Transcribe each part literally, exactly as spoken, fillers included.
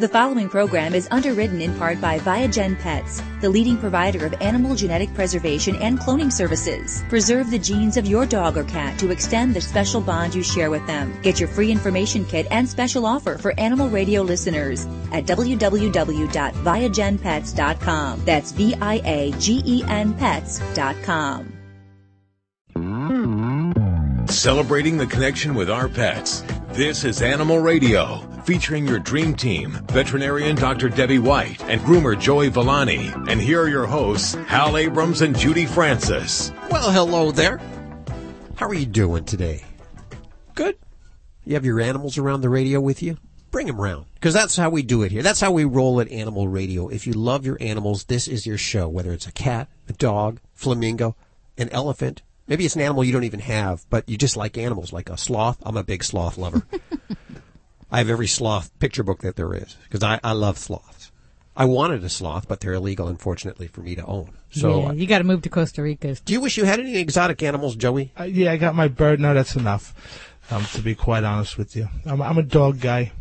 The following program is underwritten in part by Viagen Pets, the leading provider of animal genetic preservation and cloning services. Preserve the genes of your dog or cat to extend the special bond you share with them. Get your free information kit and special offer for animal radio listeners at w w w dot viagen pets dot com. That's V I A G E N pets dot com. Celebrating the connection with our pets. This is Animal Radio, featuring your dream team, veterinarian Doctor Debbie White and groomer Joey Villani. And here are your hosts, Hal Abrams and Judy Francis. Well, hello there. How are you doing today? Good. You have your animals around the radio with you? Bring them around, because that's how we do it here. That's how we roll at Animal Radio. If you love your animals, this is your show, whether it's a cat, a dog, flamingo, an elephant. Maybe it's an animal you don't even have, but you just like animals, like a sloth. I'm a big sloth lover. I have every sloth picture book that there is, because I, I love sloths. I wanted a sloth, but they're illegal, unfortunately, for me to own. So yeah, you got to move to Costa Rica. Do you wish you had any exotic animals, Joey? Uh, yeah, I got my bird. No, that's enough, um, to be quite honest with you. I'm, I'm a dog guy.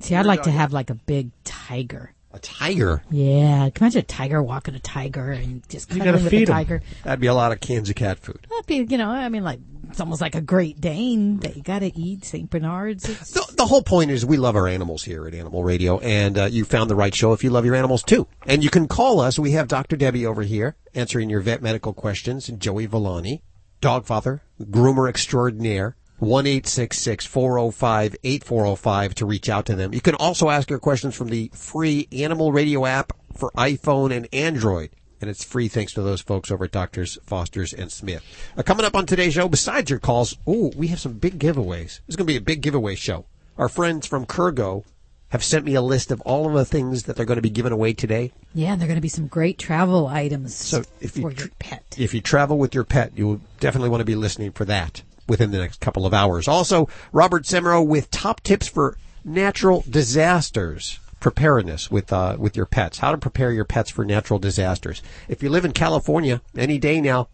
See, You're I'd like to guy. have like a big tiger. A tiger? Yeah. Can you imagine a tiger walking a tiger and just cuddling with a tiger? Him. That'd be a lot of cans of cat food. That'd be, you know, I mean, like, it's almost like a Great Dane that you got to eat, Saint Bernards. The, the whole point is we love our animals here at Animal Radio, and uh, you found the right show if you love your animals, too. And you can call us. We have Doctor Debbie over here answering your vet medical questions, and Joey Villani, dog father, groomer extraordinaire. one eight six six, four oh five, eight four oh five to reach out to them. You can also ask your questions from the free Animal Radio app for iPhone and Android. And it's free thanks to those folks over at Doctors Fosters and Smith. Uh, coming up on today's show, besides your calls, ooh, we have some big giveaways. It's going to be a big giveaway show. Our friends from Kergo have sent me a list of all of the things that they're going to be giving away today. Yeah, and they're going to be some great travel items so if you for your pet. If you travel with your pet, you will definitely want to be listening for that within the next couple of hours. Also, Robert Semrow with top tips for natural disasters preparedness with uh, with your pets. How to prepare your pets for natural disasters. If you live in California, any day now.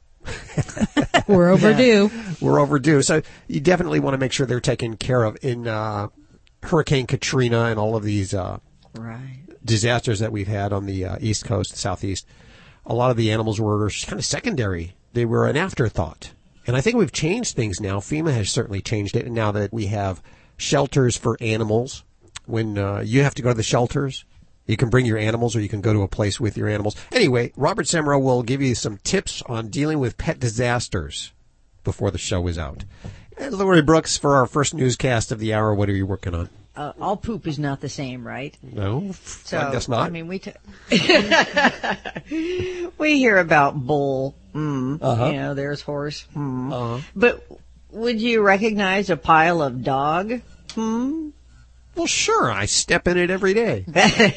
We're overdue. Yeah, we're overdue. So you definitely want to make sure they're taken care of in uh, Hurricane Katrina and all of these uh, right. disasters that we've had on the uh, East Coast, the Southeast. A lot of the animals were kind of secondary. They were an afterthought. And I think we've changed things now. FEMA has certainly changed it. And now that we have shelters for animals, when uh, you have to go to the shelters, you can bring your animals or you can go to a place with your animals. Anyway, Robert Semrow will give you some tips on dealing with pet disasters before the show is out. And Lori Brooks, for our first newscast of the hour, what are you working on? Uh, all poop is not the same, right? No, so, I guess not. I mean, we t- we hear about bull. Mm, uh-huh. You know, there's horse. Mm. Uh-huh. But would you recognize a pile of dog? Mm? Well, sure. I step in it every day.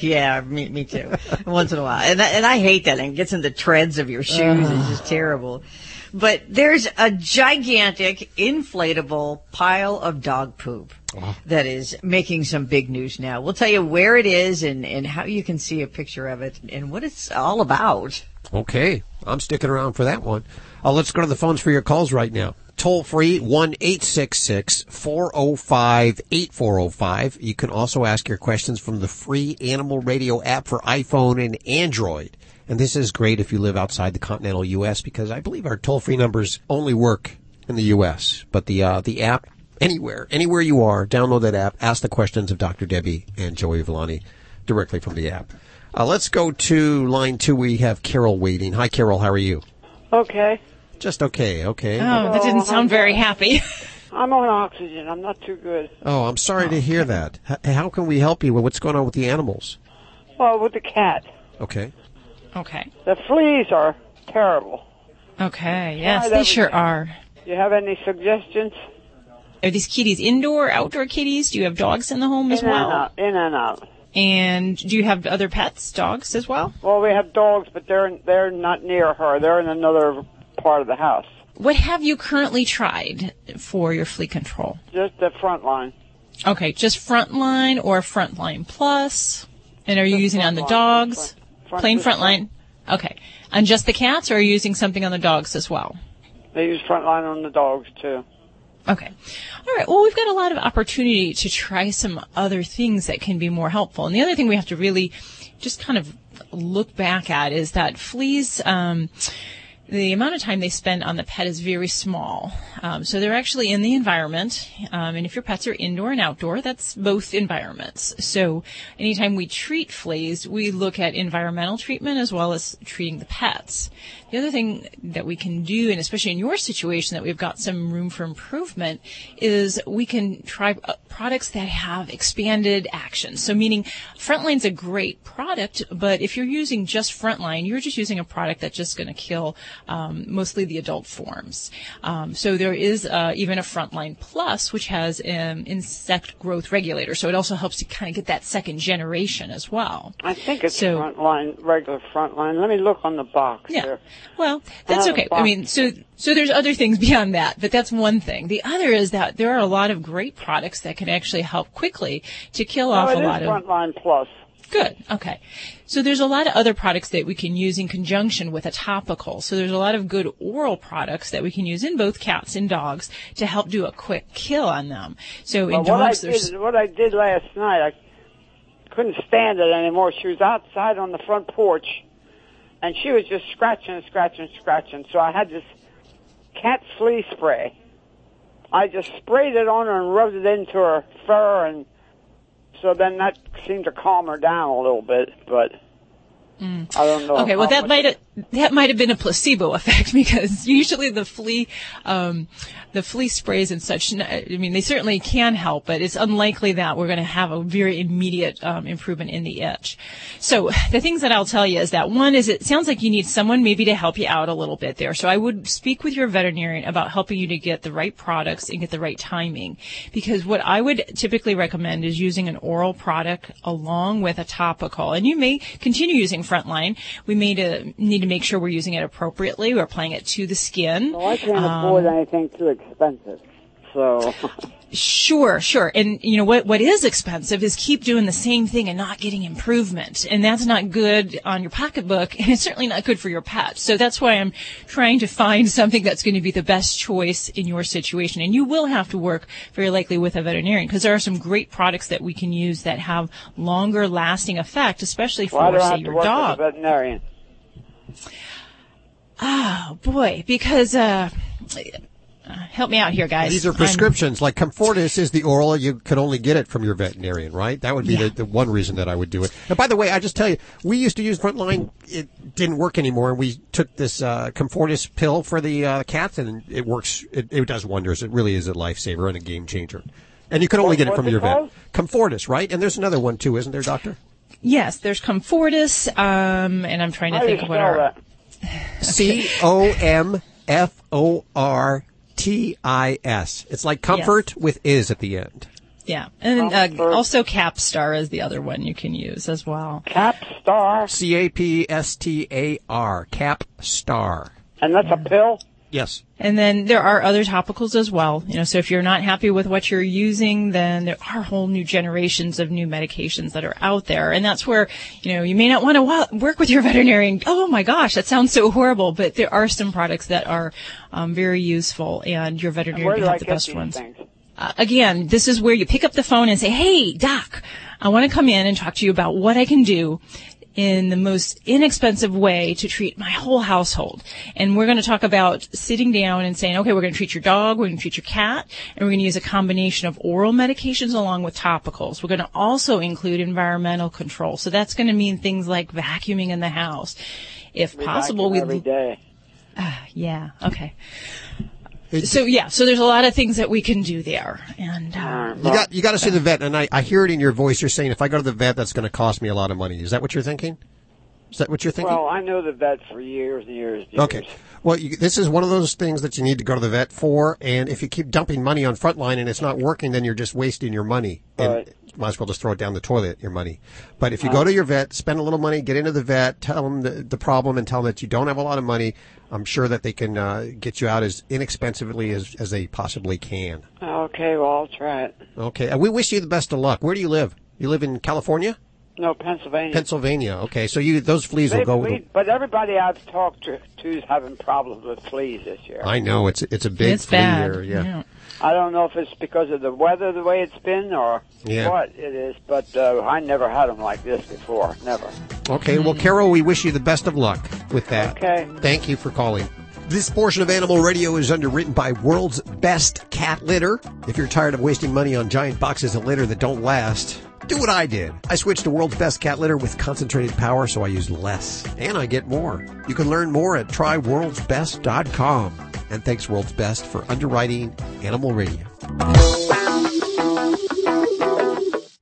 yeah, me, me too. Once in a while, and I, and I hate that. And it gets in the treads of your shoes. Uh. It's just terrible. But there's a gigantic inflatable pile of dog poop oh. that is making some big news now. We'll tell you where it is and, and how you can see a picture of it and what it's all about. Okay. I'm sticking around for that one. Uh, let's go to the phones for your calls right now. Toll free, one eight six six, four oh five, eight four oh five. You can also ask your questions from the free Animal Radio app for iPhone and Android. And this is great if you live outside the continental U S because I believe our toll-free numbers only work in the U S But the uh, the app, anywhere, anywhere you are, download that app, ask the questions of Doctor Debbie and Joey Villani directly from the app. Uh, let's go to line two. We have Carol waiting. Hi, Carol. How are you? Okay. Just okay, okay. Oh, that didn't sound very happy. I'm on oxygen. I'm not too good. Oh, I'm sorry oh, to hear okay. that. How can we help you with what's going on with the animals? Well, with the cat. Okay. Okay. The fleas are terrible. Okay, yes, they sure are. Do you have any suggestions? Are these kitties indoor, outdoor kitties? Do you have dogs in the home as well? In and out. And do you have other pets, dogs as well? Well, we have dogs, but they're they're not near her. They're in another part of the house. What have you currently tried for your flea control? Just the Frontline. Okay, just Frontline or Frontline Plus. And are you using it on the dogs? Plain Frontline. Okay. On just the cats, or are you using something on the dogs as well? They use Frontline on the dogs, too. Okay. All right. Well, we've got a lot of opportunity to try some other things that can be more helpful. And the other thing we have to really just kind of look back at is that fleas, um, the amount of time they spend on the pet is very small. Um, so they're actually in the environment. Um, and if your pets are indoor and outdoor, that's both environments. So anytime we treat fleas, we look at environmental treatment as well as treating the pets. The other thing that we can do, and especially in your situation that we've got some room for improvement, is we can try products that have expanded action. So meaning Frontline's a great product, but if you're using just Frontline, you're just using a product that's just going to kill Um, mostly the adult forms. Um, so there is uh, even a Frontline Plus, which has an insect growth regulator. So it also helps to kind of get that second generation as well. I think it's so, Frontline, regular Frontline. Let me look on the box. Yeah. There. Well, that's okay. I mean, so so there's other things beyond that, but that's one thing. The other is that there are a lot of great products that can actually help quickly to kill no, off it a is lot Frontline of Frontline Plus. Good. Okay. So there's a lot of other products that we can use in conjunction with a topical. So there's a lot of good oral products that we can use in both cats and dogs to help do a quick kill on them. So in well, dogs, what I there's... Did, what I did last night, I couldn't stand it anymore. She was outside on the front porch, and she was just scratching and scratching and scratching. So I had this cat flea spray. I just sprayed it on her and rubbed it into her fur, and so then that seemed to calm her down a little bit, but mm. I don't know. Okay, well, that might have, that might have been a placebo effect, because usually the flea, um, the flea sprays and such, I mean, they certainly can help, but it's unlikely that we're going to have a very immediate um, improvement in the itch. So the things that I'll tell you is that, one, is it sounds like you need someone maybe to help you out a little bit there. So I would speak with your veterinarian about helping you to get the right products and get the right timing, because what I would typically recommend is using an oral product along with a topical. And you may continue using Frontline. We may to, need to make sure we're using it appropriately. We're applying it to the skin. Well, I can't um, afford anything too expensive, so... Sure, sure. And, you know, what, what is expensive is keep doing the same thing and not getting improvement. And that's not good on your pocketbook, and it's certainly not good for your pet. So that's why I'm trying to find something that's going to be the best choice in your situation. And you will have to work very likely with a veterinarian, because there are some great products that we can use that have longer lasting effect, especially for, well, say, your dog. Why do I have to work with a veterinarian? Oh, boy, because... uh Uh, help me out here, guys. These are prescriptions. I'm... Like Comfortis is the oral. You could only get it from your veterinarian, right? That would be yeah. the, the one reason that I would do it. And by the way, I just tell you, we used to use Frontline. It didn't work anymore, and we took this uh, Comfortis pill for the uh, cats, and it works. It, it does wonders. It really is a lifesaver and a game changer. And you could only get it from your vet. Comfortis, right? And there's another one, too, isn't there, Doctor? Yes, there's Comfortis, um, and I'm trying to How think of what our... C O M F O R T I S. It's like comfort yes. with is at the end. Yeah. And uh, also Capstar is the other one you can use as well. Capstar. C A P S T A R. Capstar. And that's yeah. a pill? Yes. And then there are other topicals as well. You know, so if you're not happy with what you're using, then there are whole new generations of new medications that are out there. And that's where, you know, you may not want to work with your veterinarian. Oh, my gosh, that sounds so horrible. But there are some products that are um, very useful, and your veterinarian can have the best ones. Uh, again, this is where you pick up the phone and say, hey, doc, I want to come in and talk to you about what I can do in the most inexpensive way to treat my whole household. And we're going to talk about sitting down and saying, okay, we're going to treat your dog, we're going to treat your cat, and we're going to use a combination of oral medications along with topicals. We're going to also include environmental control. So that's going to mean things like vacuuming in the house. If we possible, we... Every day. Uh, yeah, okay. So, yeah, so there's a lot of things that we can do there. And uh, You got you got to see the vet, and I, I hear it in your voice. You're saying, if I go to the vet, that's going to cost me a lot of money. Is that what you're thinking? Is that what you're thinking? Well, I know the vet for years and years and years. Okay. Well, you, this is one of those things that you need to go to the vet for, and if you keep dumping money on Frontline and it's not working, then you're just wasting your money. Right. And you might as well just throw it down the toilet, your money. But if you go to your vet, spend a little money, get into the vet, tell them the, the problem and tell them that you don't have a lot of money, I'm sure that they can uh, get you out as inexpensively as, as they possibly can. Okay, well, I'll try it. Okay. And we wish you the best of luck. Where do you live? You live in California? No, Pennsylvania. Pennsylvania. Okay, so you those fleas they, will go. We, but everybody I've talked to is having problems with fleas this year. I know it's it's a big it's flea bad. year. Yeah. yeah. I don't know if it's because of the weather, the way it's been, or yeah. what it is, but uh, I never had them like this before. Never. Okay. Well, Carol, we wish you the best of luck with that. Okay. Thank you for calling. This portion of Animal Radio is underwritten by World's Best Cat Litter. If you're tired of wasting money on giant boxes of litter that don't last, do what I did. I switched to World's Best Cat Litter with concentrated power, so I use less. And I get more. You can learn more at try worlds best dot com. And thanks, World's Best, for underwriting Animal Radio.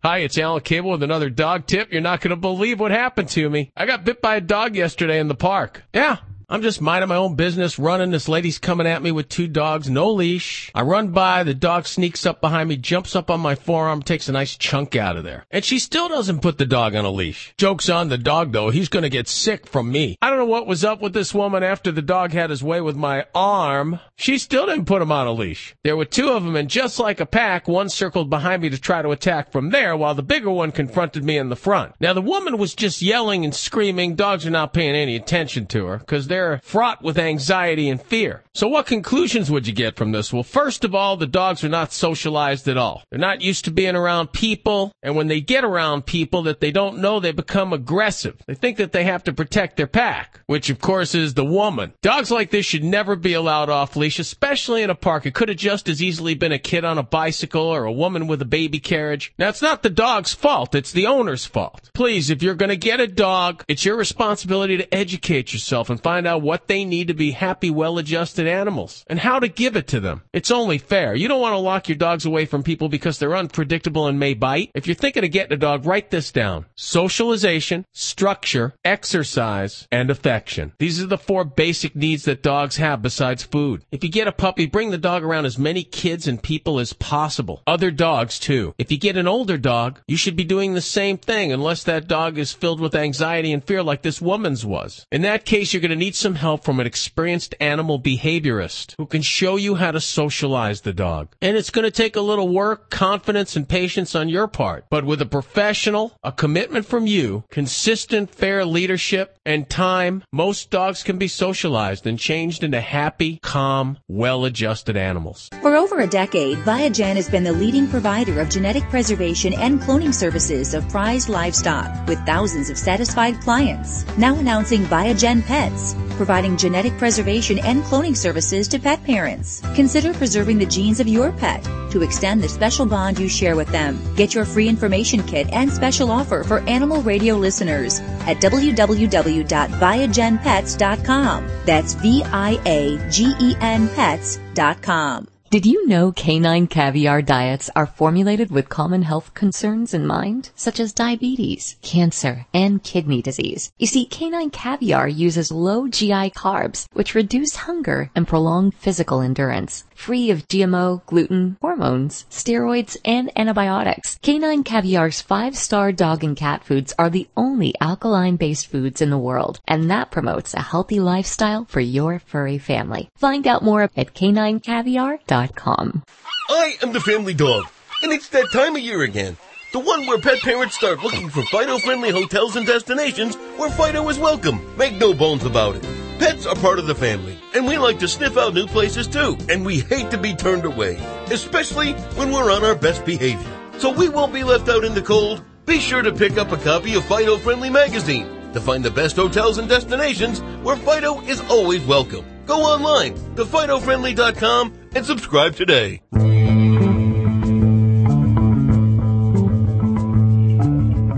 Hi, it's Alan Cable with another dog tip. You're not going to believe what happened to me. I got bit by a dog yesterday in the park. Yeah. I'm just minding my own business, running. This lady's coming at me with two dogs, no leash. I run by, the dog sneaks up behind me, jumps up on my forearm, takes a nice chunk out of there. And she still doesn't put the dog on a leash. Joke's on the dog, though. He's going to get sick from me. I don't know what was up with this woman after the dog had his way with my arm. She still didn't put him on a leash. There were two of them, and just like a pack, one circled behind me to try to attack from there, while the bigger one confronted me in the front. Now, the woman was just yelling and screaming. Dogs are not paying any attention to her, because they're fraught with anxiety and fear. So what conclusions would you get from this? Well, first of all, the dogs are not socialized at all. They're not used to being around people, and when they get around people that they don't know, they become aggressive. They think that they have to protect their pack, which of course is the woman. Dogs like this should never be allowed off leash, especially in a park. It could have just as easily been a kid on a bicycle or a woman with a baby carriage. Now, it's not the dog's fault. It's the owner's fault. Please, if you're going to get a dog, it's your responsibility to educate yourself and find out what they need to be happy, well-adjusted animals and how to give it to them. It's only fair. You don't want to lock your dogs away from people because they're unpredictable and may bite. If you're thinking of getting a dog, write this down. Socialization, structure, exercise, and affection. These are the four basic needs that dogs have besides food. If you get a puppy, bring the dog around as many kids and people as possible. Other dogs, too. If you get an older dog, you should be doing the same thing unless that dog is filled with anxiety and fear like this woman's was. In that case, you're going to need some help from an experienced animal behaviorist who can show you how to socialize the dog. And it's going to take a little work, confidence, and patience on your part. But with a professional, a commitment from you, consistent, fair leadership, and time, most dogs can be socialized and changed into happy, calm, well-adjusted animals. For over a decade, Viagen has been the leading provider of genetic preservation and cloning services of prized livestock with thousands of satisfied clients. Now announcing Viagen Pets, providing genetic preservation and cloning services to pet parents. Consider preserving the genes of your pet to extend the special bond you share with them. Get your free information kit and special offer for Animal Radio listeners at w w w dot viagen pets dot com. That's V I A G E N pets dot com. Did you know canine caviar diets are formulated with common health concerns in mind, such as diabetes, cancer, and kidney disease? You see, canine caviar uses low G I carbs, which reduce hunger and prolong physical endurance. Free of G M O, gluten, hormones, steroids, and antibiotics, Canine Caviar's five-star dog and cat foods are the only alkaline-based foods in the world, and that promotes a healthy lifestyle for your furry family. Find out more at canine caviar dot com. I am the family dog, and it's that time of year again. The one where pet parents start looking for Fido-friendly hotels and destinations where Fido is welcome. Make no bones about it. Pets are part of the family, and we like to sniff out new places too, and we hate to be turned away, especially when we're on our best behavior. So we won't be left out in the cold. Be sure to pick up a copy of Fido Friendly magazine to find the best hotels and destinations where Fido is always welcome. Go online to fido friendly dot com and subscribe today.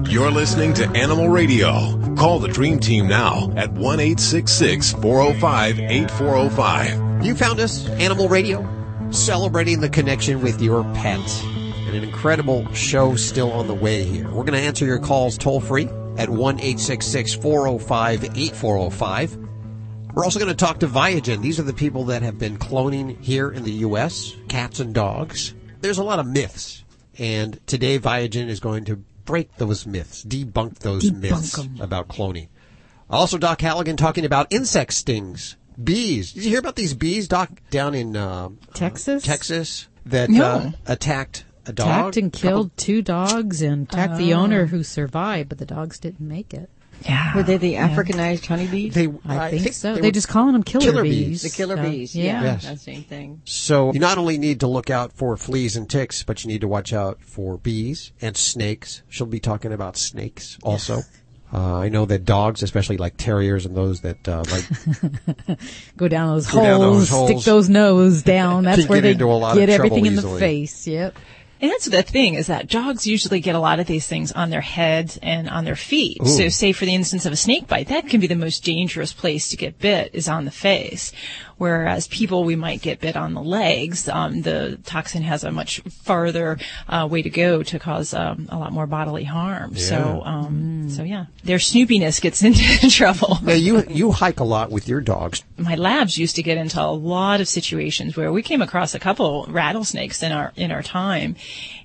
You're listening to Animal Radio. Call the Dream Team now at one eight six six, four oh five, eight four oh five. You found us, Animal Radio, celebrating the connection with your pet. And an incredible show still on the way here. We're going to answer your calls toll-free at one eight six six, four oh five, eight four oh five. We're also going to talk to Viagen. These are the people that have been cloning here in the U S, cats and dogs. There's a lot of myths, and today Viagen is going to break those myths, debunk those debunk myths them. about cloning. Also, Doc Halligan talking about insect stings, bees. Did you hear about these bees, Doc, down in uh, Texas? Uh, Texas that no. uh, attacked a dog? Attacked and killed Probably. two dogs and attacked oh. the owner, who survived, but the dogs didn't make it. Yeah. Were they the Africanized yeah. honeybees? They, I, I think, think so. They, they were just calling them killer, killer bees. bees. The killer so, bees. Yeah. yeah. Yes. That same thing. So you not only need to look out for fleas and ticks, but you need to watch out for bees and snakes. She'll be talking about snakes also. Yes. Uh, I know that dogs, especially like terriers and those that uh, like go down those, go holes, down those holes, stick those nose down. That's where they get everything easily. in the face. Yep. And that's the thing, is that dogs usually get a lot of these things on their heads and on their feet. Ooh. So say for the instance of a snake bite, that can be the most dangerous place to get bit, is on the face. Whereas people, we might get bit on the legs. Um, the toxin has a much farther uh, way to go to cause um, a lot more bodily harm. Yeah. So, um, mm. so yeah, their snoopiness gets into trouble. Now, you you hike a lot with your dogs. My labs used to get into a lot of situations where we came across a couple rattlesnakes in our in our time.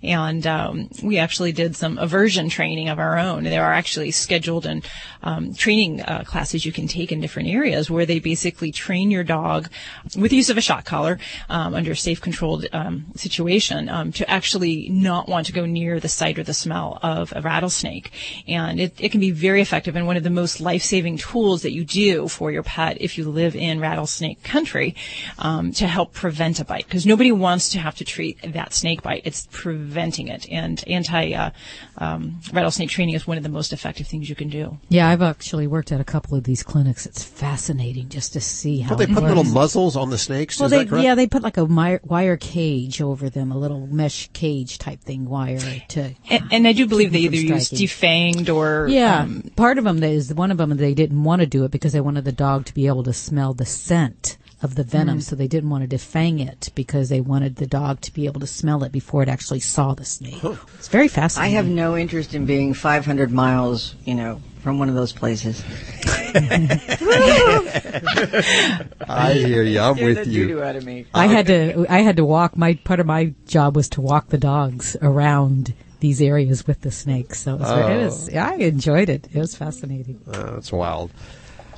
And um, we actually did some aversion training of our own. There are actually scheduled and um, training uh, classes you can take in different areas where they basically train your dog with the use of a shock collar um, under a safe, controlled um, situation um, to actually not want to go near the sight or the smell of a rattlesnake. And it, it can be very effective and one of the most life-saving tools that you do for your pet if you live in rattlesnake country um, to help prevent a bite, because nobody wants to have to treat that snake bite. It's preventing it, and anti uh, um, rattlesnake training is one of the most effective things you can do. Yeah, I've actually worked at a couple of these clinics. It's fascinating just to see how. Well, they put works. little muzzles on the snakes. Well, is they, that correct? Yeah, they put like a wire cage over them, a little mesh cage type thing, wire to. And, and I do believe they either use defanged or. Yeah, um, part of them is one of them they didn't want to do it because they wanted the dog to be able to smell the scent of the venom, mm. so they didn't want to defang it because they wanted the dog to be able to smell it before it actually saw the snake. Oh. It's very fascinating. I have no interest in being five hundred miles, you know, from one of those places. I hear you. I'm You're with you. Out of me. I had to. I had to walk. My part of my job was to walk the dogs around these areas with the snakes. So it was, oh. it was, I enjoyed it. It was fascinating. Oh, that's wild.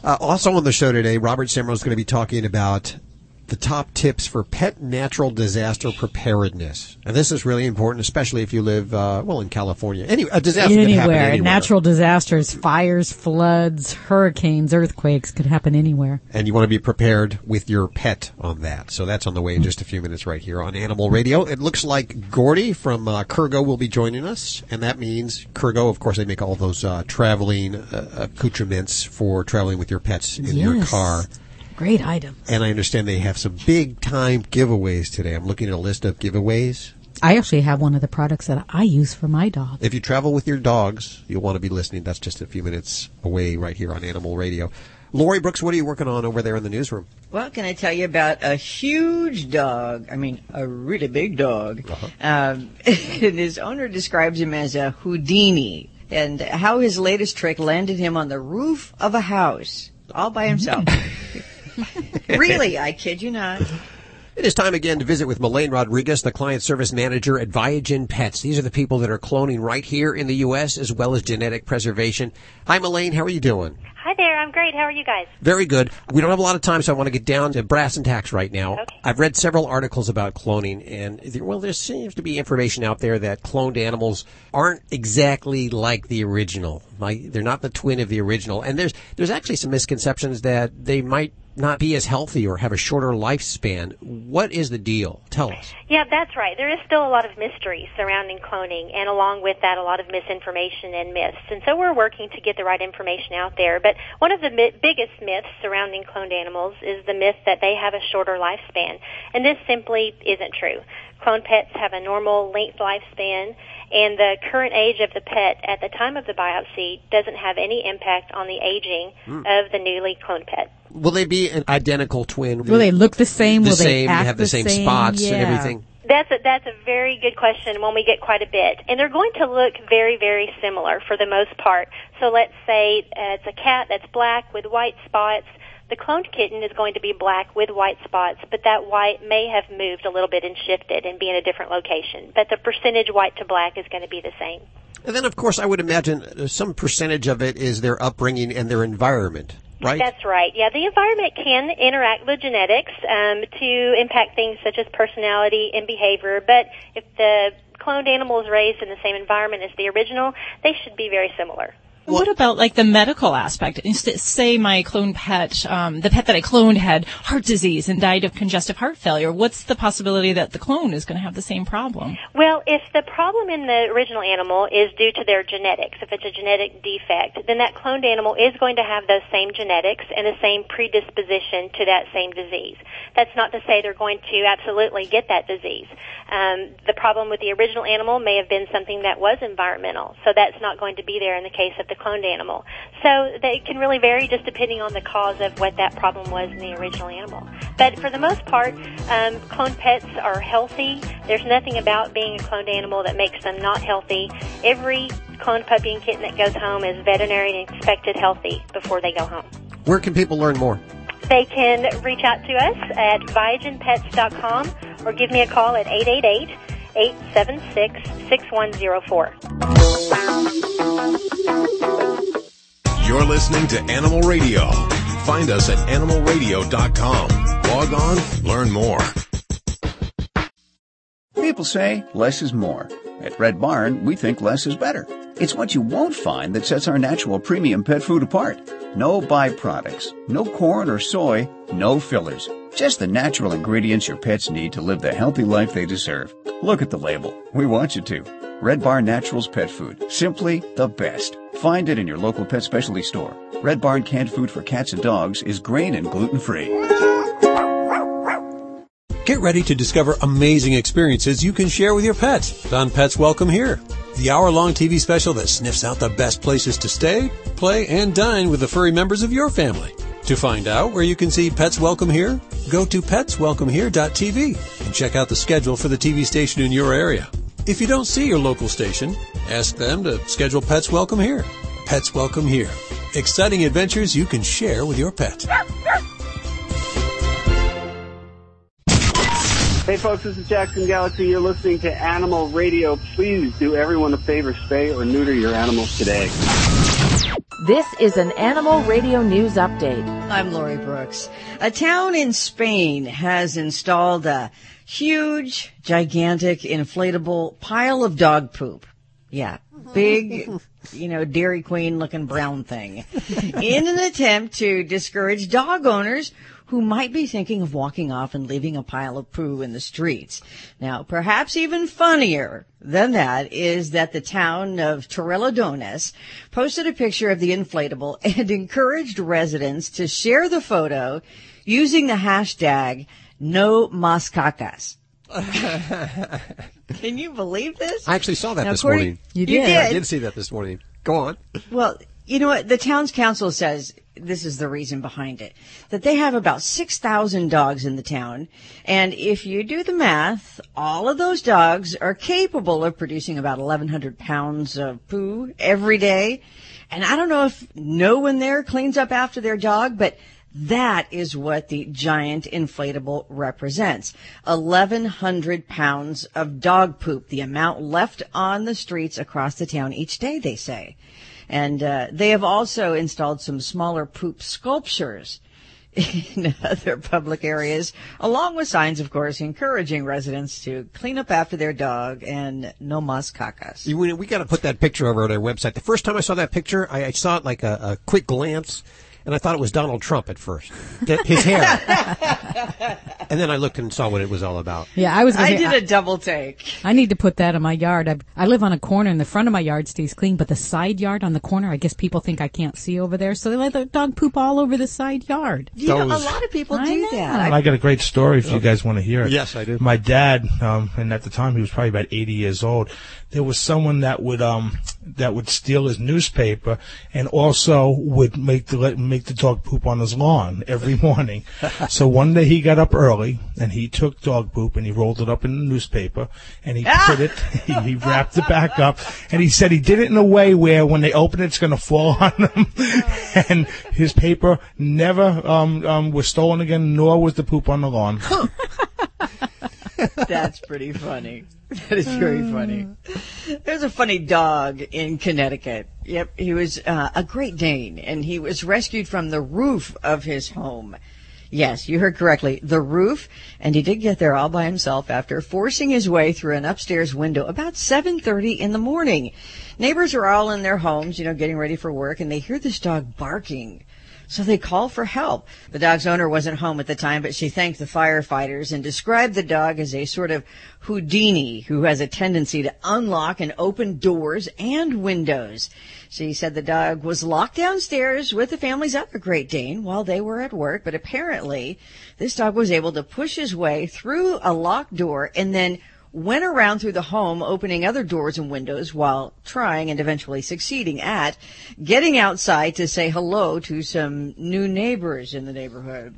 Uh, also on the show today, Robert Semrow is going to be talking about the top tips for pet natural disaster preparedness. And this is really important, especially if you live, uh, well, in California. Any, a disaster anywhere, can happen anywhere. Natural disasters, fires, floods, hurricanes, earthquakes could happen anywhere. And you want to be prepared with your pet on that. So that's on the way in just a few minutes right here on Animal Radio. It looks like Gordy from uh, Kergo will be joining us. And that means Kergo, of course, they make all those uh, traveling uh, accoutrements for traveling with your pets in yes. your car. Great items. And I understand they have some big-time giveaways today. I'm looking at a list of giveaways. I actually have one of the products that I use for my dog. If you travel with your dogs, you'll want to be listening. That's just a few minutes away right here on Animal Radio. Lori Brooks, what are you working on over there in the newsroom? Well, can I tell you about a huge dog? I mean, a really big dog. Uh-huh. Um, and his owner describes him as a Houdini, and how his latest trick landed him on the roof of a house all by himself. Really, I kid you not. It is time again to visit with Melain Rodriguez, the client service manager at Viagen Pets. These are the people that are cloning right here in the U S as well as genetic preservation. Hi, Melain. How are you doing? Hi there. I'm great. How are you guys? Very good. We don't have a lot of time, so I want to get down to brass and tacks right now. Okay. I've read several articles about cloning, and, well, there seems to be information out there that cloned animals aren't exactly like the original. Like, they're not the twin of the original. And there's there's actually some misconceptions that they might not be as healthy or have a shorter lifespan. What is the deal? Tell us. Yeah, that's right. There is still a lot of mystery surrounding cloning, and along with that, a lot of misinformation and myths. And so we're working to get the right information out there. But one of the mi- biggest myths surrounding cloned animals is the myth that they have a shorter lifespan. And this simply isn't true. Cloned pets have a normal length lifespan, and the current age of the pet at the time of the biopsy doesn't have any impact on the aging mm. of the newly cloned pet. Will they be an identical twin? Will they look the same? The Will same, they act have the, the same, same spots yeah. and everything? That's a, that's a very good question, one we get quite a bit. And they're going to look very, very similar for the most part. So let's say uh, it's a cat that's black with white spots. The cloned kitten is going to be black with white spots, but that white may have moved a little bit and shifted and be in a different location. But the percentage white to black is going to be the same. And then, of course, I would imagine some percentage of it is their upbringing and their environment. Right? That's right. Yeah, the environment can interact with genetics um, to impact things such as personality and behavior. But if the cloned animals raised in the same environment as the original, they should be very similar. What about, like, the medical aspect? Say my cloned pet, um, the pet that I cloned had heart disease and died of congestive heart failure. What's the possibility that the clone is going to have the same problem? Well, if the problem in the original animal is due to their genetics, if it's a genetic defect, then that cloned animal is going to have those same genetics and the same predisposition to that same disease. That's not to say they're going to absolutely get that disease. Um, the problem with the original animal may have been something that was environmental, so that's not going to be there in the case of the cloned animal. So they can really vary just depending on the cause of what that problem was in the original animal. But for the most part, um, cloned pets are healthy. There's nothing about being a cloned animal that makes them not healthy. Every cloned puppy and kitten that goes home is veterinarian inspected healthy before they go home. Where can people learn more? They can reach out to us at Viagen Pets dot com or give me a call at eight eight eight, eight seven six, six one zero four. You're listening to Animal Radio. Find us at animal radio dot com. Log on, learn more. People say less is more. At Red Barn, we think less is better. It's what you won't find that sets our natural premium pet food apart. No byproducts, no corn or soy, no fillers. Just the natural ingredients your pets need to live the healthy life they deserve. Look at the label. We want you to. Red Barn Naturals Pet Food. Simply the best. Find it in your local pet specialty store. Red Barn canned food for cats and dogs is grain and gluten-free. Get ready to discover amazing experiences you can share with your pets on Pets Welcome Here, the hour-long T V special that sniffs out the best places to stay, play, and dine with the furry members of your family. To find out where you can see Pets Welcome Here, go to pets welcome here dot t v and check out the schedule for the T V station in your area. If you don't see your local station, ask them to schedule Pets Welcome Here. Pets Welcome Here. Exciting adventures you can share with your pet. Hey folks, this is Jackson Galaxy. You're listening to Animal Radio. Please do everyone a favor, spay or neuter your animals today. This is an Animal Radio News Update. I'm Lori Brooks. A town in Spain has installed a huge, gigantic, inflatable pile of dog poop. Yeah, big, you know, Dairy Queen-looking brown thing. In an attempt to discourage dog owners who might be thinking of walking off and leaving a pile of poo in the streets. Now, perhaps even funnier than that is that the town of Torrelodones posted a picture of the inflatable and encouraged residents to share the photo using the hashtag No Mas Cacas. Can you believe this? I actually saw that now, this Cory, morning. You did. you did? I did see that this morning. Go on. Well, you know what? The town's council says this is the reason behind it, that they have about six thousand dogs in the town. And if you do the math, all of those dogs are capable of producing about eleven hundred pounds of poo every day. And I don't know if no one there cleans up after their dog, but that is what the giant inflatable represents. eleven hundred pounds of dog poop, the amount left on the streets across the town each day, they say. And uh, they have also installed some smaller poop sculptures in other public areas, along with signs, of course, encouraging residents to clean up after their dog and no mas cacas. We, we got to put that picture over on our website. The first time I saw that picture, I, I saw it like a, a quick glance, and I thought it was Donald Trump at first, his hair. And then I looked and saw what it was all about. Yeah, I was. I say, did I, a double take. I need to put that in my yard. I, I live on a corner, and the front of my yard stays clean, but the side yard on the corner, I guess people think I can't see over there, so they let their dog poop all over the side yard. You Those, know, a lot of people I do know. that. I got a great story if you guys want to hear it. Yes, I do. My dad, um, and at the time he was probably about eighty years old. There was someone that would um that would steal his newspaper and also would make the make the dog poop on his lawn every morning. So one day he got up early and he took dog poop and he rolled it up in the newspaper and he put it he, he wrapped it back up and he said he did it in a way where when they open it, it's going to fall on them. And his paper never um um was stolen again, nor was the poop on the lawn. That's pretty funny. That is very funny. There's a funny dog in Connecticut. Yep, he was uh, a Great Dane, and he was rescued from the roof of his home. Yes, you heard correctly. The roof, and he did get there all by himself after forcing his way through an upstairs window about seven thirty in the morning. Neighbors are all in their homes, you know, getting ready for work, and they hear this dog barking. So they call for help. The dog's owner wasn't home at the time, but she thanked the firefighters and described the dog as a sort of Houdini who has a tendency to unlock and open doors and windows. She said the dog was locked downstairs with the family's other Great Dane while they were at work, but apparently this dog was able to push his way through a locked door and then went around through the home, opening other doors and windows while trying and eventually succeeding at getting outside to say hello to some new neighbors in the neighborhood.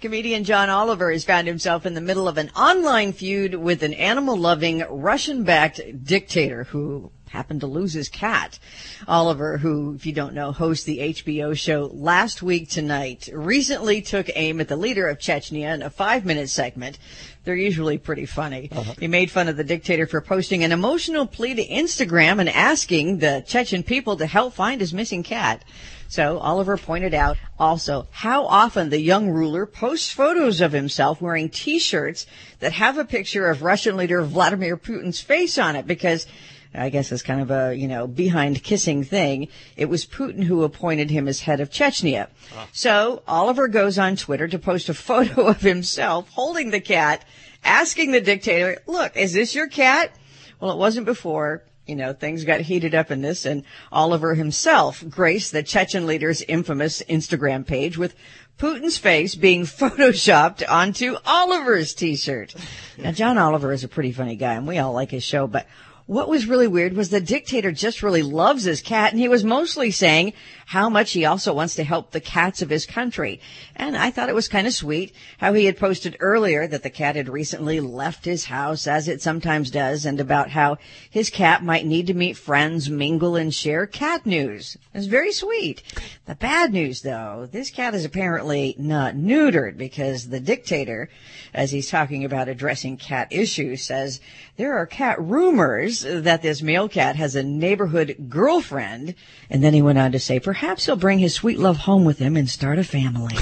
Comedian John Oliver has found himself in the middle of an online feud with an animal-loving, Russian-backed dictator who happened to lose his cat. Oliver, who, if you don't know, hosts the H B O show Last Week Tonight, recently took aim at the leader of Chechnya in a five-minute segment. They're usually pretty funny. Uh-huh. He made fun of the dictator for posting an emotional plea to Instagram and asking the Chechen people to help find his missing cat. So Oliver pointed out also how often the young ruler posts photos of himself wearing T-shirts that have a picture of Russian leader Vladimir Putin's face on it, because I guess it's kind of a, you know, behind kissing thing. It was Putin who appointed him as head of Chechnya. Huh. So Oliver goes on Twitter to post a photo of himself holding the cat, asking the dictator, look, is this your cat? Well, it wasn't before, you know, things got heated up in this, and Oliver himself graced the Chechen leader's infamous Instagram page with Putin's face being photoshopped onto Oliver's T-shirt. Now, John Oliver is a pretty funny guy, and we all like his show, but what was really weird was the dictator just really loves his cat, and he was mostly saying how much he also wants to help the cats of his country. And I thought it was kind of sweet how he had posted earlier that the cat had recently left his house, as it sometimes does, and about how his cat might need to meet friends, mingle, and share cat news. It was very sweet. The bad news, though, this cat is apparently not neutered, because the dictator, as he's talking about addressing cat issues, says there are cat rumors that this male cat has a neighborhood girlfriend. And then he went on to say, perhaps he'll bring his sweet love home with him and start a family.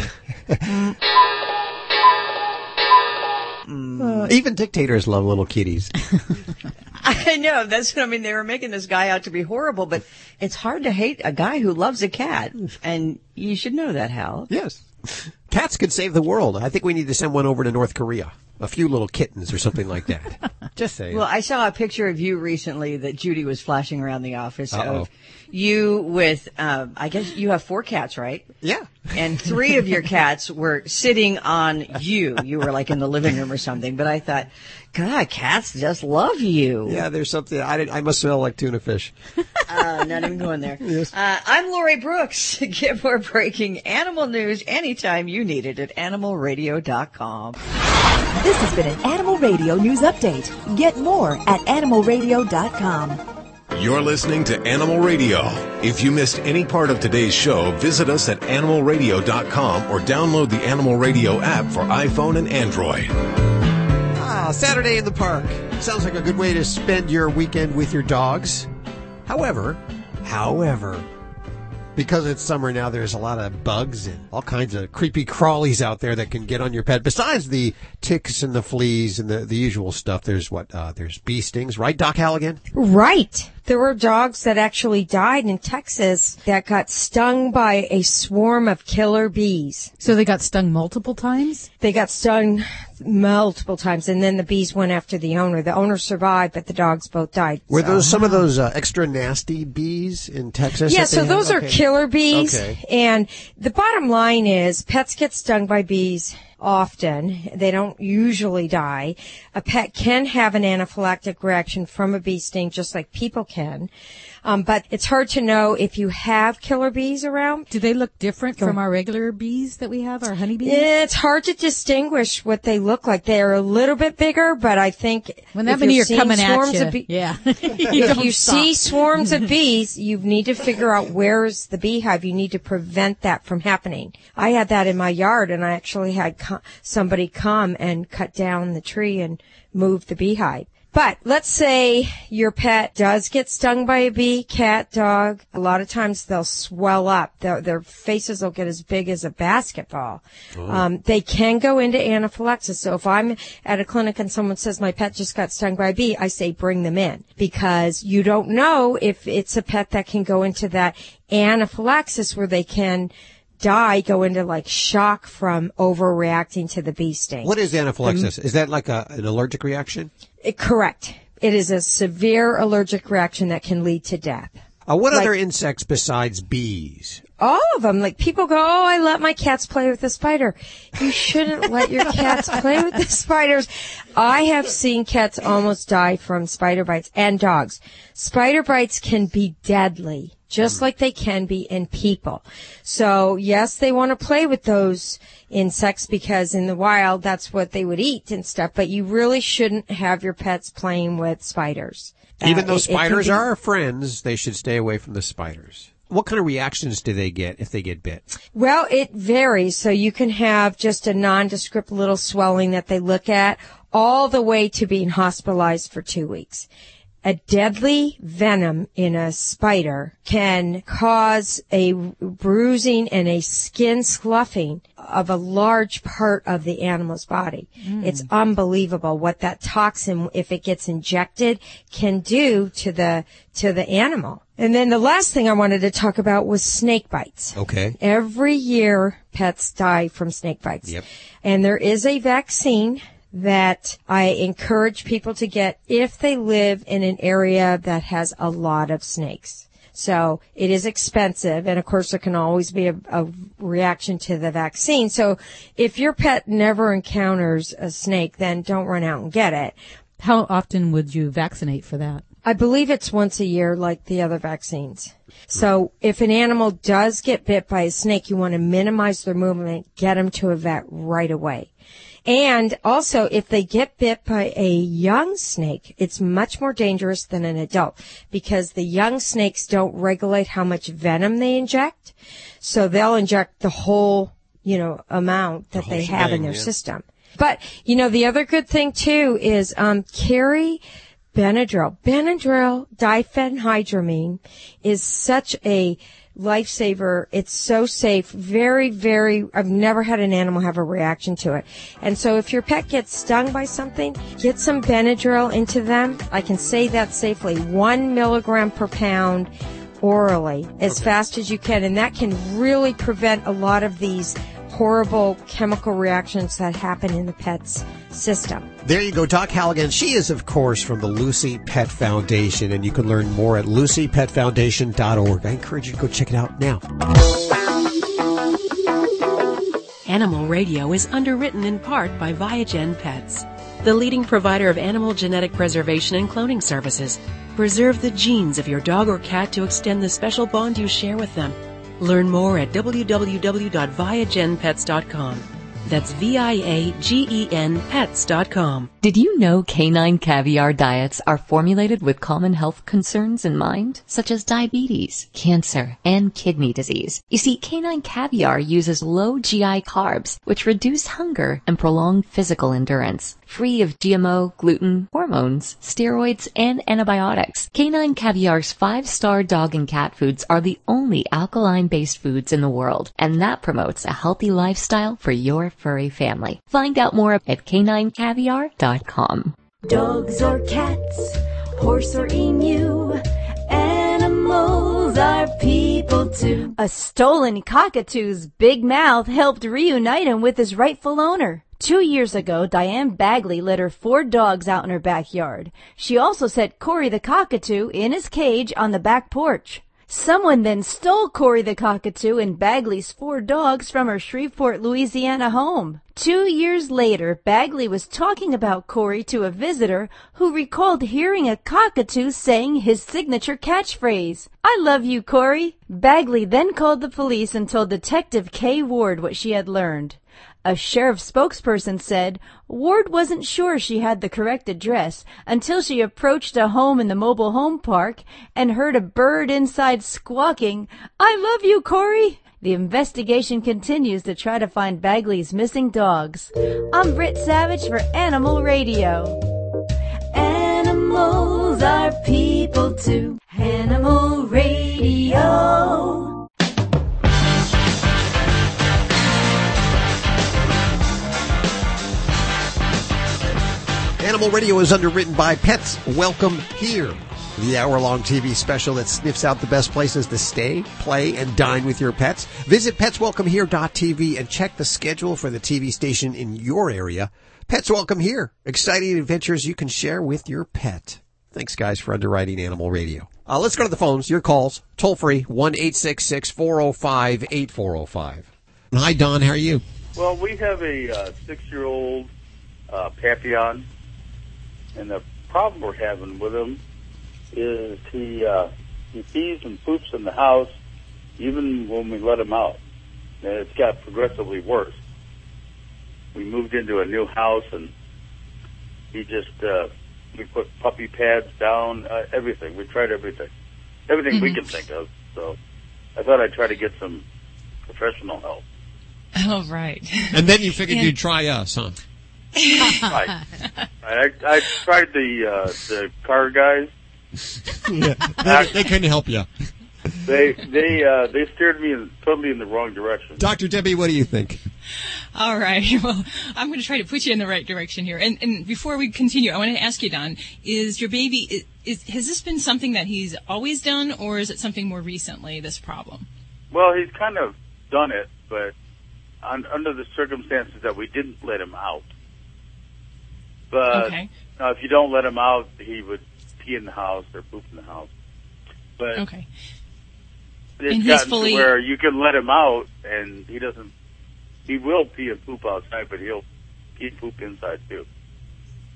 mm. Uh, even dictators love little kitties. I know. That's what I mean. They were making this guy out to be horrible, but it's hard to hate a guy who loves a cat. And you should know that, Hal. Yes. Cats could save the world. I think we need to send one over to North Korea. A few little kittens or something like that. Just saying. Well, I saw a picture of you recently that Judy was flashing around the office. Uh-oh. Of you with, um, I guess you have four cats, right? Yeah. And three of your cats were sitting on you. You were like in the living room or something. But I thought, God, cats just love you. Yeah, there's something. I, did, I must smell like tuna fish. Uh, not even going there. Yes. Uh, I'm Lori Brooks. Get more breaking animal news anytime you need it at animal radio dot com. This has been an Animal Radio News Update. Get more at animal radio dot com. You're listening to Animal Radio. If you missed any part of today's show, visit us at animal radio dot com or download the Animal Radio app for iPhone and Android. Ah, Saturday in the Park. Sounds like a good way to spend your weekend with your dogs. However, however, because it's summer now, there's a lot of bugs and all kinds of creepy crawlies out there that can get on your pet. Besides the ticks and the fleas and the, the usual stuff, there's what, uh, there's bee stings, right, Doc Halligan? Right. There were dogs that actually died in Texas that got stung by a swarm of killer bees. So they got stung multiple times? They got stung multiple times, and then the bees went after the owner. The owner survived, but the dogs both died. Were so. those some of those uh, extra nasty bees in Texas? Yeah, so those had? are okay. killer bees. Okay. And the bottom line is pets get stung by bees often. They don't usually die. A pet can have an anaphylactic reaction from a bee sting, just like people can. Um, but it's hard to know if you have killer bees around. Do they look different from our regular bees that we have, our honeybees? It's hard to distinguish what they look like. They're a little bit bigger, but I think when that many are coming at you, be- yeah. you if you stop. see swarms of bees, you need to figure out where is the beehive. You need to prevent that from happening. I had that in my yard, and I actually had somebody come and cut down the tree and move the beehive. But let's say your pet does get stung by a bee, cat, dog. A lot of times they'll swell up. Their, their faces will get as big as a basketball. Oh. Um, they can go into anaphylaxis. So if I'm at a clinic and someone says, my pet just got stung by a bee, I say, bring them in. Because you don't know if it's a pet that can go into that anaphylaxis where they can die, go into like shock from overreacting to the bee sting. What is anaphylaxis? Is that like a, an allergic reaction? It, correct. It is a severe allergic reaction that can lead to death. Uh, what like, other insects besides bees? All of them. Like people go, oh, I let my cats play with the spider. You shouldn't let your cats play with the spiders. I have seen cats almost die from spider bites, and dogs. Spider bites can be deadly, just like they can be in people. So, yes, they want to play with those insects because in the wild, that's what they would eat and stuff. But you really shouldn't have your pets playing with spiders. Even uh, though it, spiders it can be, are our friends, they should stay away from the spiders. What kind of reactions do they get if they get bit? Well, it varies. So you can have just a nondescript little swelling that they look at all the way to being hospitalized for two weeks. A deadly venom in a spider can cause a bruising and a skin sloughing of a large part of the animal's body. Mm. It's unbelievable what that toxin, if it gets injected, can do to the to the animal. And then the last thing I wanted to talk about was snake bites. Okay. Every year, pets die from snake bites. Yep. And there is a vaccine that I encourage people to get if they live in an area that has a lot of snakes. So it is expensive, and of course there can always be a, a reaction to the vaccine. So if your pet never encounters a snake, then don't run out and get it. How often would you vaccinate for that? I believe it's once a year, like the other vaccines. So if an animal does get bit by a snake, you want to minimize their movement, get them to a vet right away. And also, if they get bit by a young snake, it's much more dangerous than an adult because the young snakes don't regulate how much venom they inject. So they'll inject the whole, you know, amount that the they have in their yeah. system. But, you know, the other good thing, too, is um carry Benadryl. Benadryl diphenhydramine is such a lifesaver. It's so safe. Very, very, I've never had an animal have a reaction to it. And so if your pet gets stung by something, get some Benadryl into them. I can say that safely. One milligram per pound orally as okay. fast as you can. And that can really prevent a lot of these horrible chemical reactions that happen in the pet's system. There you go, Doc Halligan. She is, of course, from the Lucy Pet Foundation, and you can learn more at lucy pet foundation dot org. I encourage you to go check it out now. Animal Radio is underwritten in part by Viagen Pets, the leading provider of animal genetic preservation and cloning services. Preserve the genes of your dog or cat to extend the special bond you share with them. Learn more at w w w dot viagen pets dot com. That's V I A G E N pets dot com. Did you know canine caviar diets are formulated with common health concerns in mind, such as diabetes, cancer, and kidney disease? You see, canine caviar uses low G I carbs, which reduce hunger and prolong physical endurance. Free of G M O, gluten, hormones, steroids, and antibiotics, Canine Caviar's five-star dog and cat foods are the only alkaline-based foods in the world, and that promotes a healthy lifestyle for your furry family. Find out more at canine caviar dot com. Dogs or cats, horse or emu, animals are people too. A stolen cockatoo's big mouth helped reunite him with his rightful owner. Two years ago, Diane Bagley litter four dogs out in her backyard. She also set Cory the cockatoo in his cage on the back porch. Someone then stole Cory the cockatoo and Bagley's four dogs from her Shreveport, Louisiana home. Two years later, Bagley was talking about Cory to a visitor who recalled hearing a cockatoo saying his signature catchphrase, "I love you, Cory." Bagley then called the police and told Detective Kay Ward what she had learned. A sheriff's spokesperson said Ward wasn't sure she had the correct address until she approached a home in the mobile home park and heard a bird inside squawking, "I love you, Cory." The investigation continues to try to find Bagley's missing dogs. I'm Britt Savage for Animal Radio. Animal Animals are people too. Animal Radio. Animal Radio is underwritten by Pets Welcome Here, the hour-long T V special that sniffs out the best places to stay, play, and dine with your pets. Visit pets welcome here dot t v and check the schedule for the T V station in your area. Pets Welcome Here, exciting adventures you can share with your pet. Thanks, guys, for underwriting Animal Radio. Uh, let's go to the phones. Your calls, toll-free, one eight six six, four oh five, eight four oh five. Hi, Don. How are you? Well, we have a uh, six-year-old uh, Papillon, and the problem we're having with him is he uh, he pees and poops in the house even when we let him out. And it's got progressively worse. We moved into a new house, and he just, uh, we put puppy pads down, uh, everything. We tried everything, everything mm-hmm. we can think of. So I thought I'd try to get some professional help. Oh, right. And then you figured yeah. you'd try us, huh? I, I, I tried the uh, the car guys. Yeah, they, they couldn't help you. They they uh, they steered me in, totally in the wrong direction. Doctor Debbie, what do you think? All right. Well, I'm going to try to put you in the right direction here. And and before we continue, I want to ask you, Don, is your baby, is, is has this been something that he's always done, or is it something more recently, this problem? Well, he's kind of done it, but on, under the circumstances that we didn't let him out. But okay. uh, if you don't let him out, he would pee in the house or poop in the house. But okay. It's gotten fully... to where you can let him out, and he doesn't. He will pee and poop outside, but he'll pee and poop inside too.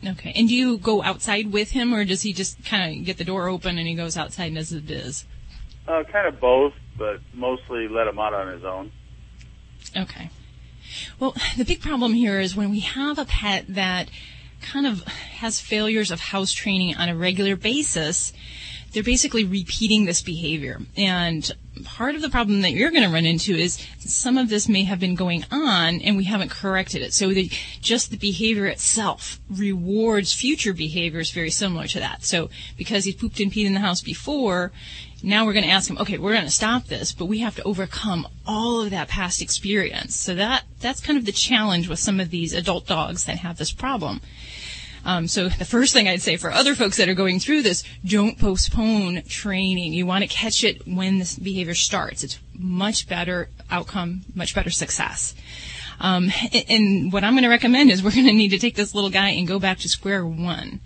Okay. And do you go outside with him, or does he just kind of get the door open and he goes outside and does the biz? Uh, kind of both, but mostly let him out on his own. Okay. Well, the big problem here is when we have a pet that kind of has failures of house training on a regular basis, they're basically repeating this behavior. And part of the problem that you're going to run into is some of this may have been going on and we haven't corrected it. So the, just the behavior itself rewards future behaviors very similar to that. So because he's pooped and peed in the house before, now we're going to ask him, okay, we're going to stop this, but we have to overcome all of that past experience. So that that's kind of the challenge with some of these adult dogs that have this problem. Um, so the first thing I'd say for other folks that are going through this, don't postpone training. You want to catch it when this behavior starts. It's much better outcome, much better success. Um, and what I'm going to recommend is we're going to need to take this little guy and go back to square one.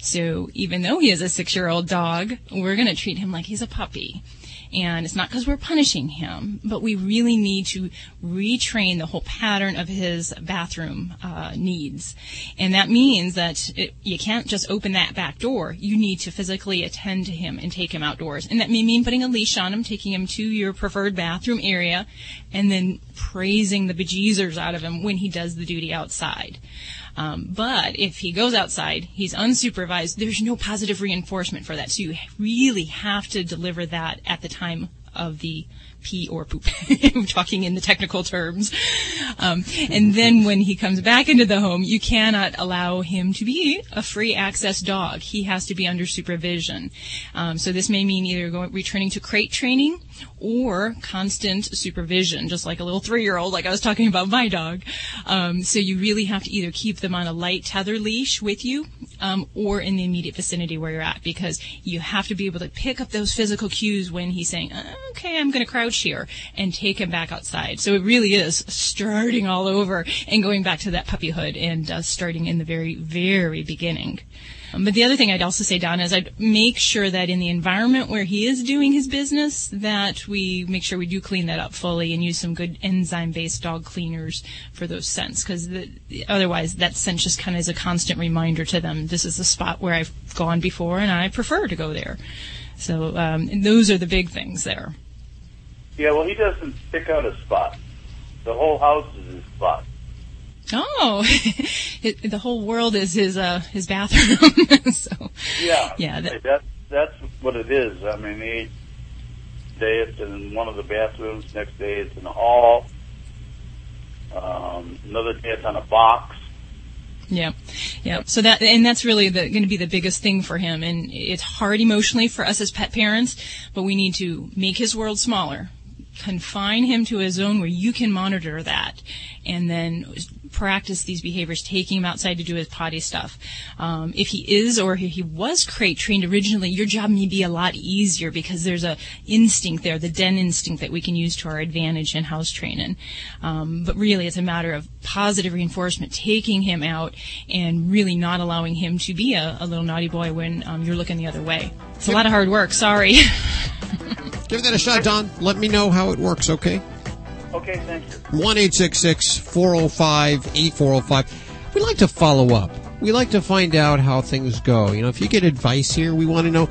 So even though he is a six-year-old dog, we're going to treat him like he's a puppy. And it's not because we're punishing him, but we really need to retrain the whole pattern of his bathroom uh, needs. And that means that it, you can't just open that back door. You need to physically attend to him and take him outdoors. And that may mean putting a leash on him, taking him to your preferred bathroom area, and then praising the bejeezers out of him when he does the duty outside. Um, but if he goes outside, he's unsupervised, there's no positive reinforcement for that. So you really have to deliver that at the time of the pee or poop. I'm talking in the technical terms. Um, and then when he comes back into the home, you cannot allow him to be a free access dog. He has to be under supervision. Um, so this may mean either going, returning to crate training or constant supervision, just like a little three-year-old, like I was talking about my dog. Um, so you really have to either keep them on a light tether leash with you um, or in the immediate vicinity where you're at, because you have to be able to pick up those physical cues when he's saying, okay, I'm going to crouch here, and take him back outside. So it really is starting all over and going back to that puppyhood and uh, starting in the very, very beginning. Um, but the other thing I'd also say, Donna, is I'd make sure that in the environment where he is doing his business, that we make sure we do clean that up fully and use some good enzyme-based dog cleaners for those scents, because otherwise that scent just kind of is a constant reminder to them, this is the spot where I've gone before and I prefer to go there. So um, those are the big things there. Yeah, well, he doesn't pick out a spot. The whole house is his spot. Oh, it, the whole world is his uh, his bathroom. So, yeah, yeah, that, that, that's what it is. I mean, he, day it's in one of the bathrooms, next day it's in the hall, um, another day it's on a box. Yeah, Yeah. So that, and that's really the, going to be the biggest thing for him. And it's hard emotionally for us as pet parents, but we need to make his world smaller, confine him to a zone where you can monitor that, and then practice these behaviors, taking him outside to do his potty stuff. Um, if he is or he was crate trained originally, your job may be a lot easier because there's a instinct there, the den instinct that we can use to our advantage in house training. Um, but really, it's a matter of positive reinforcement, taking him out and really not allowing him to be a, a little naughty boy when um, you're looking the other way. It's a lot of hard work. Sorry. Give that a shot, Don. Let me know how it works, okay? Okay, thank you. one eight six six, four oh five, eight four oh five. We like to follow up. We like to find out how things go. You know, if you get advice here, we want to know,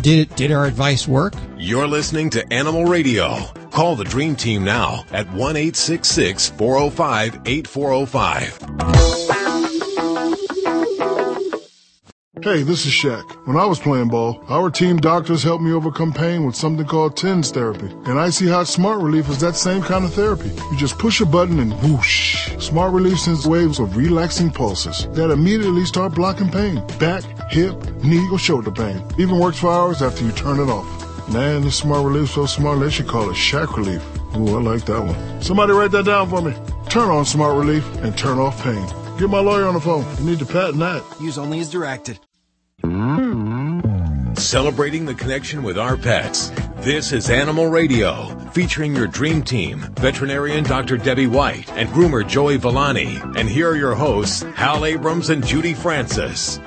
did it, did our advice work? You're listening to Animal Radio. Call the Dream Team now at one eight six six, four oh five, eight four oh five. Hey, this is Shaq. When I was playing ball, our team doctors helped me overcome pain with something called TENS therapy. And Icy Hot Smart Relief is that same kind of therapy. You just push a button and whoosh. Smart Relief sends waves of relaxing pulses that immediately start blocking pain. Back, hip, knee, or shoulder pain. Even works for hours after you turn it off. Man, this Smart Relief so smart, they should call it Shaq Relief. Ooh, I like that one. Somebody write that down for me. Turn on Smart Relief and turn off pain. Get my lawyer on the phone. You need to patent that. Use only as directed. Celebrating the connection with our pets. This is Animal Radio, featuring your dream team, veterinarian Doctor Debbie White and groomer Joey Villani. And here are your hosts, Hal Abrams and Judy Francis.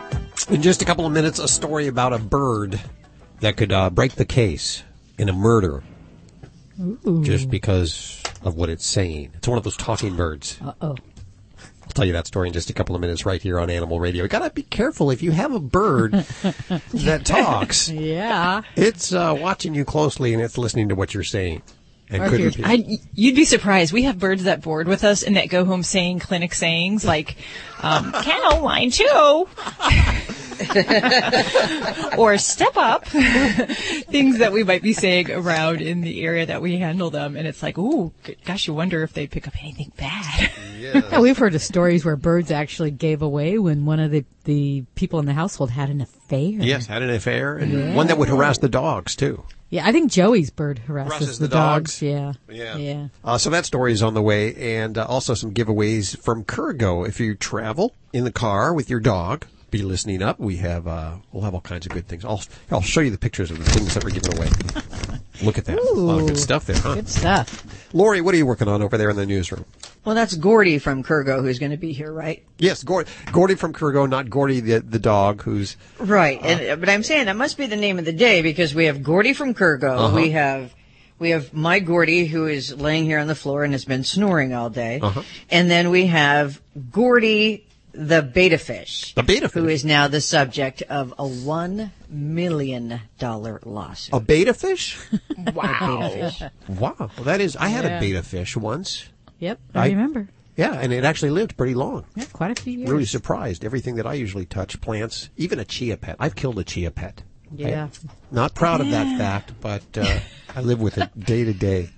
In just a couple of minutes, a story about a bird that could uh, break the case in a murder. Ooh. Just because of what it's saying. It's one of those talking birds. Uh-oh. I'll tell you that story in just a couple of minutes right here on Animal Radio. You got to be careful if you have a bird that talks. Yeah. It's uh, watching you closely, and it's listening to what you're saying. And could I, you'd be surprised. We have birds that board with us and that go home saying clinic sayings like, um, cow, line two. Or step up. Things that we might be saying around in the area that we handle them. And it's like, ooh, gosh, you wonder if they pick up anything bad. Yeah. Yeah, we've heard of stories where birds actually gave away when one of the, the people in the household had an affair. Yes, had an affair. And yeah. One that would harass the dogs, too. Yeah, I think Joey's bird harasses, harasses the, the dogs. dogs. Yeah. Yeah. yeah. Uh, so that story is on the way. And uh, also some giveaways from Kergo. If you travel in the car with your dog, be listening up. We have uh, we'll have all kinds of good things. I'll I'll show you the pictures of the things that we're giving away. Look at that. Ooh, a lot of good stuff there, huh? Good stuff. Lori, what are you working on over there in the newsroom? Well, that's Gordy from Kergo who's going to be here, right? Yes, Gordy, Gordy from Kergo, not Gordy the the dog who's right. Uh, and but I'm saying that must be the name of the day because we have Gordy from Kergo. Uh-huh. We have. We have my Gordy, who is laying here on the floor and has been snoring all day. Uh-huh. And then we have Gordy, the betta fish. The betta fish. Who is now the subject of a one million dollars lawsuit. A betta fish? Wow. A betta fish. Wow. Well, that is, I had yeah. a betta fish once. Yep, I, I remember. Yeah, and it actually lived pretty long. Yeah, quite a few years. Really surprised. Everything that I usually touch, plants, even a chia pet. I've killed a chia pet. Yeah. I'm not proud yeah. of that fact, but uh, I live with it day to day.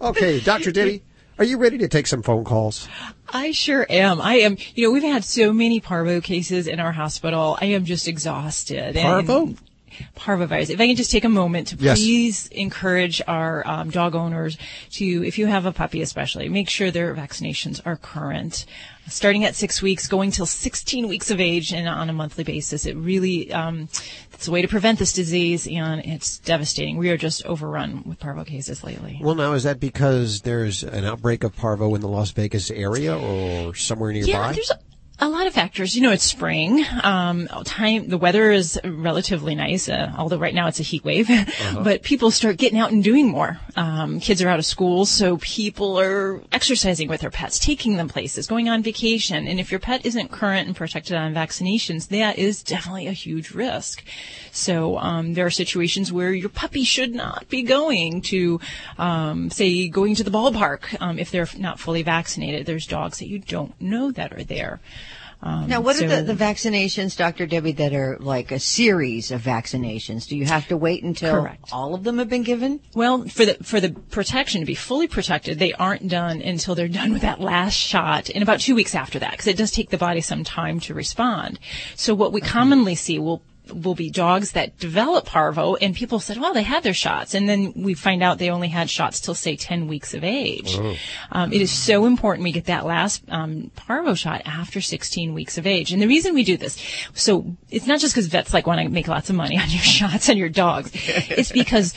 Okay, Doctor Debbie, are you ready to take some phone calls? I sure am. I am. You know, we've had so many parvo cases in our hospital. I am just exhausted. Parvo? And parvovirus. If I can just take a moment to please yes. encourage our um, dog owners to, if you have a puppy especially, make sure their vaccinations are current. Starting at six weeks, going till sixteen weeks of age and on a monthly basis. It really, um, it's a way to prevent this disease, and it's devastating. We are just overrun with parvo cases lately. Well, now, is that because there's an outbreak of parvo in the Las Vegas area or somewhere nearby? Yeah, there's a- A lot of factors. You know, it's spring. Um, time, the weather is relatively nice, uh, although right now it's a heat wave. Uh-huh. But people start getting out and doing more. Um, kids are out of school, so people are exercising with their pets, taking them places, going on vacation. And if your pet isn't current and protected on vaccinations, that is definitely a huge risk. So um, there are situations where your puppy should not be going to, um, say, going to the ballpark um, if they're not fully vaccinated. There's dogs that you don't know that are there. Um, now, what so, are the, the vaccinations, Doctor Debbie, that are like a series of vaccinations? Do you have to wait until correct. all of them have been given? Well, for the for the protection to be fully protected, they aren't done until they're done with that last shot in about two weeks after that, because it does take the body some time to respond. So what we okay. commonly see will will be dogs that develop parvo, and people said, well, they had their shots. And then we find out they only had shots till, say, ten weeks of age. Oh. Um, it is so important we get that last um, parvo shot after sixteen weeks of age. And the reason we do this, so it's not just because vets like want to make lots of money on your shots and your dogs. It's because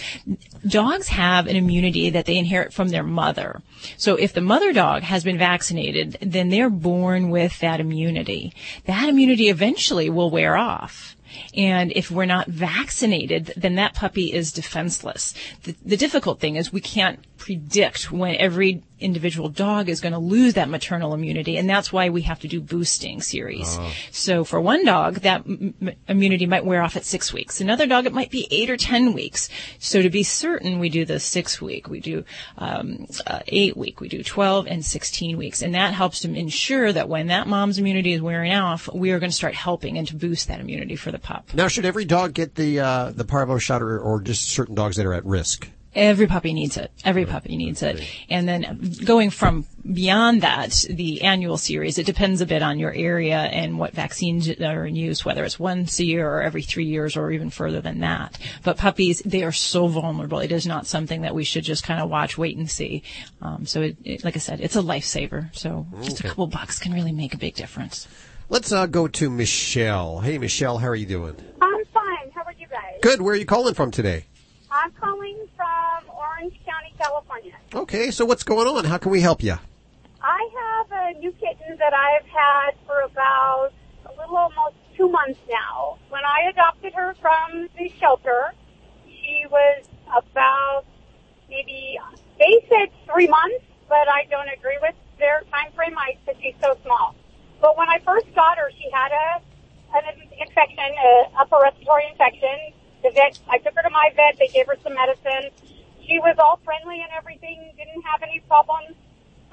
dogs have an immunity that they inherit from their mother. So if the mother dog has been vaccinated, then they're born with that immunity. That immunity eventually will wear off. And if we're not vaccinated, then that puppy is defenseless. The, the difficult thing is we can't predict when every individual dog is going to lose that maternal immunity, and that's why we have to do boosting series. Uh-huh. So for one dog, that m- immunity might wear off at six weeks. Another dog, it might be eight or ten weeks. So to be certain, we do the six-week, we do um, uh, eight-week, we do twelve and sixteen weeks, and that helps to ensure that when that mom's immunity is wearing off, we are going to start helping and to boost that immunity for the pup. Now, should every dog get the uh, the parvo shot, or, or just certain dogs that are at risk? Every puppy needs it. Every puppy needs it. And then going from beyond that, the annual series, it depends a bit on your area and what vaccines are in use, whether it's once a year or every three years or even further than that. But puppies, they are so vulnerable. It is not something that we should just kind of watch, wait and see. Um, so it, it, like I said, it's a lifesaver. So okay. just a couple bucks can really make a big difference. Let's uh, go to Michelle. Hey, Michelle, how are you doing? I'm fine. How are you guys? Good. Where are you calling from today? I'm calling from Orange County, California. Okay, so what's going on? How can we help you? I have a new kitten that I've had for about a little almost two months now. When I adopted her from the shelter, she was about maybe, they said three months, but I don't agree with their time frame. I said she's so small. But when I first got her, she had a an infection, an upper respiratory infection. The vet, I took her to my vet. They gave her some medicine. She was all friendly and everything, didn't have any problems.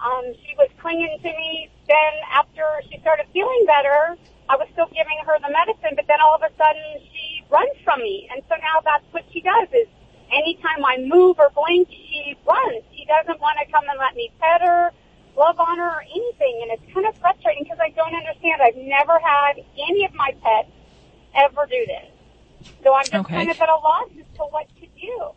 Um, she was clinging to me. Then after she started feeling better, I was still giving her the medicine, but then all of a sudden she runs from me. And so now that's what she does is anytime I move or blink, she runs. She doesn't want to come and let me pet her, love on her, or anything. And it's kind of frustrating because I don't understand. I've never had any of my pets ever do this. So I'm just okay. kind of at a loss as to what to do.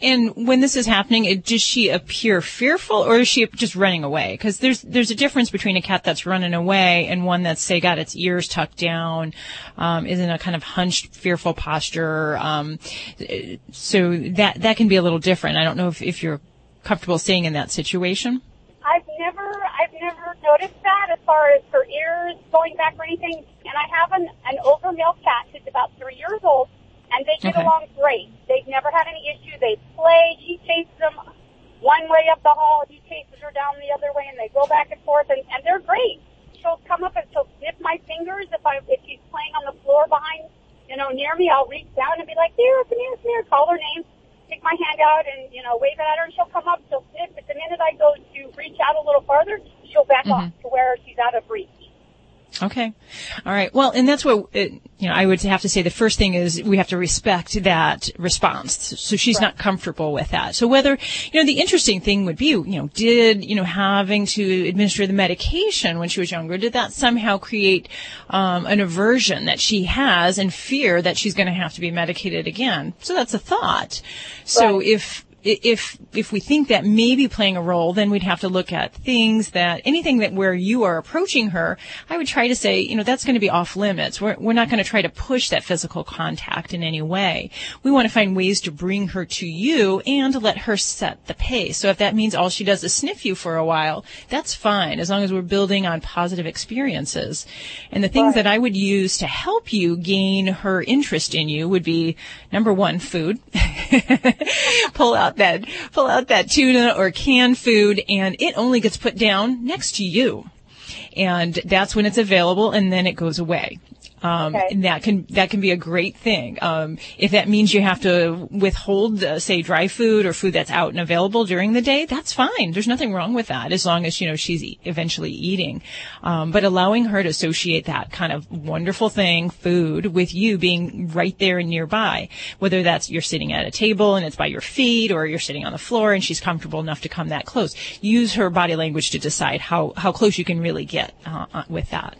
And when this is happening, it, does she appear fearful, or is she just running away? Because there's there's a difference between a cat that's running away and one that's, say, got its ears tucked down, um, is in a kind of hunched, fearful posture. Um, so that that can be a little different. I don't know if, if you're comfortable staying in that situation. I've never I've never noticed that as far as her ears going back or anything. And I have an, an older male cat who's about three years old, and they get okay. along great. They've never had any issue. They play. He chases them one way up the hall. He chases her down the other way, and they go back and forth, and, and they're great. She'll come up and she'll snip my fingers. If I if she's playing on the floor behind, you know, near me, I'll reach down and be like, there, come here, come here, call her name, stick my hand out and, you know, wave at her, and she'll come up, she'll snip. But the minute I go to reach out a little farther, she'll back mm-hmm. off to where she's out of reach. Okay. All right. Well, and that's what, it, you know, I would have to say the first thing is we have to respect that response. So she's right. not comfortable with that. So whether, you know, the interesting thing would be, you know, did, you know, having to administer the medication when she was younger, did that somehow create um, an aversion that she has and fear that she's going to have to be medicated again? So that's a thought. So right. if... If if we think that may be playing a role, then we'd have to look at things that, anything that where you are approaching her, I would try to say, you know, that's going to be off limits. We're, we're not going to try to push that physical contact in any way. We want to find ways to bring her to you and let her set the pace. So if that means all she does is sniff you for a while, that's fine, as long as we're building on positive experiences. And the things right. that I would use to help you gain her interest in you would be, number one, food. Pull out. That pull out that tuna or canned food, and it only gets put down next to you, and that's when it's available, and then it goes away. Um, okay. And that can, that can be a great thing. Um, if that means you have to withhold, uh, say, dry food or food that's out and available during the day, that's fine. There's nothing wrong with that as long as, you know, she's e- eventually eating. Um, but allowing her to associate that kind of wonderful thing, food, with you being right there and nearby, whether that's you're sitting at a table and it's by your feet or you're sitting on the floor and she's comfortable enough to come that close. Use her body language to decide how, how close you can really get, uh, with that.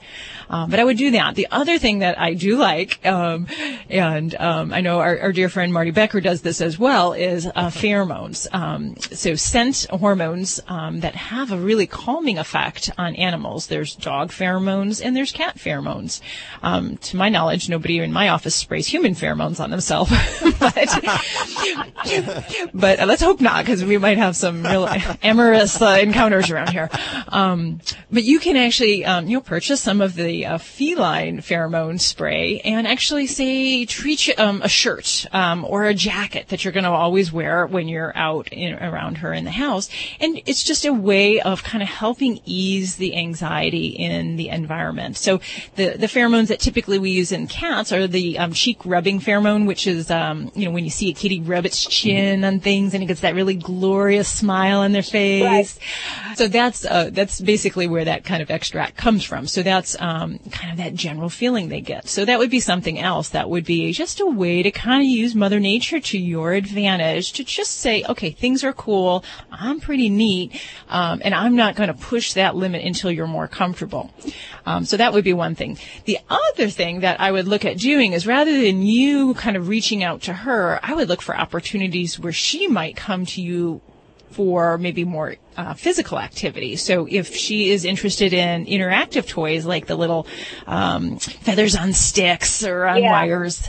Um, but I would do that. The other thing that I do like, um, and um, I know our, our dear friend Marty Becker does this as well, is uh, pheromones. Um, so scent hormones um, that have a really calming effect on animals. There's dog pheromones and there's cat pheromones. Um, to my knowledge, nobody in my office sprays human pheromones on themselves. but, but let's hope not, because we might have some real amorous uh, encounters around here. Um, but you can actually um, you'll purchase some of the uh, feline pheromone spray and actually say treat um, a shirt um, or a jacket that you're going to always wear when you're out in, around her in the house. And it's just a way of kind of helping ease the anxiety in the environment. So the, the pheromones that typically we use in cats are the um, cheek rubbing pheromone, which is, um, you know, when you see a kitty rub its chin on things and it gets that really glorious smile on their face. Right. So that's uh, that's basically where that kind of extract comes from. So that's um, kind of that general feeling they get. So that would be something else. That would be just a way to kind of use Mother Nature to your advantage to just say, okay, things are cool. I'm pretty neat. Um, and I'm not going to push that limit until you're more comfortable. Um, so that would be one thing. The other thing that I would look at doing is rather than you kind of reaching out to her, I would look for opportunities where she might come to you for maybe more uh, physical activity. So if she is interested in interactive toys like the little um, feathers on sticks or on yeah. wires,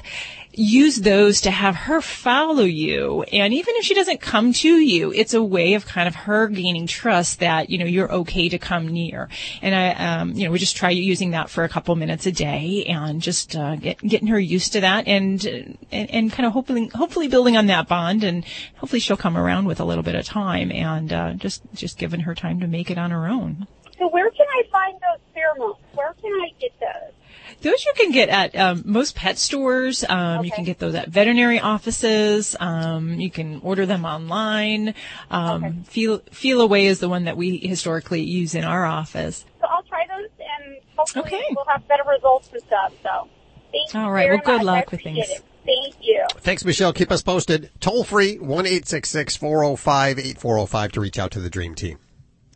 use those to have her follow you. And even if she doesn't come to you, it's a way of kind of her gaining trust that, you know, you're okay to come near. And I, um, you know, we just try using that for a couple minutes a day and just, uh, get, getting her used to that and, and, and kind of hopefully, hopefully building on that bond, and hopefully she'll come around with a little bit of time and, uh, just, just giving her time to make it on her own. So where can I find those pheromones? Where can I get those? Those you can get at um, most pet stores. Um, okay. You can get those at veterinary offices. Um, you can order them online. Um, okay. Feel Feel Away is the one that we historically use in our office. So I'll try those, and hopefully okay. we'll have better results and stuff. So, thank you. All right. Well, much. Good luck with things. It. Thank you. Thanks, Michelle. Keep us posted. Toll free one eight six six, four oh five, eight four oh five to reach out to the Dream Team.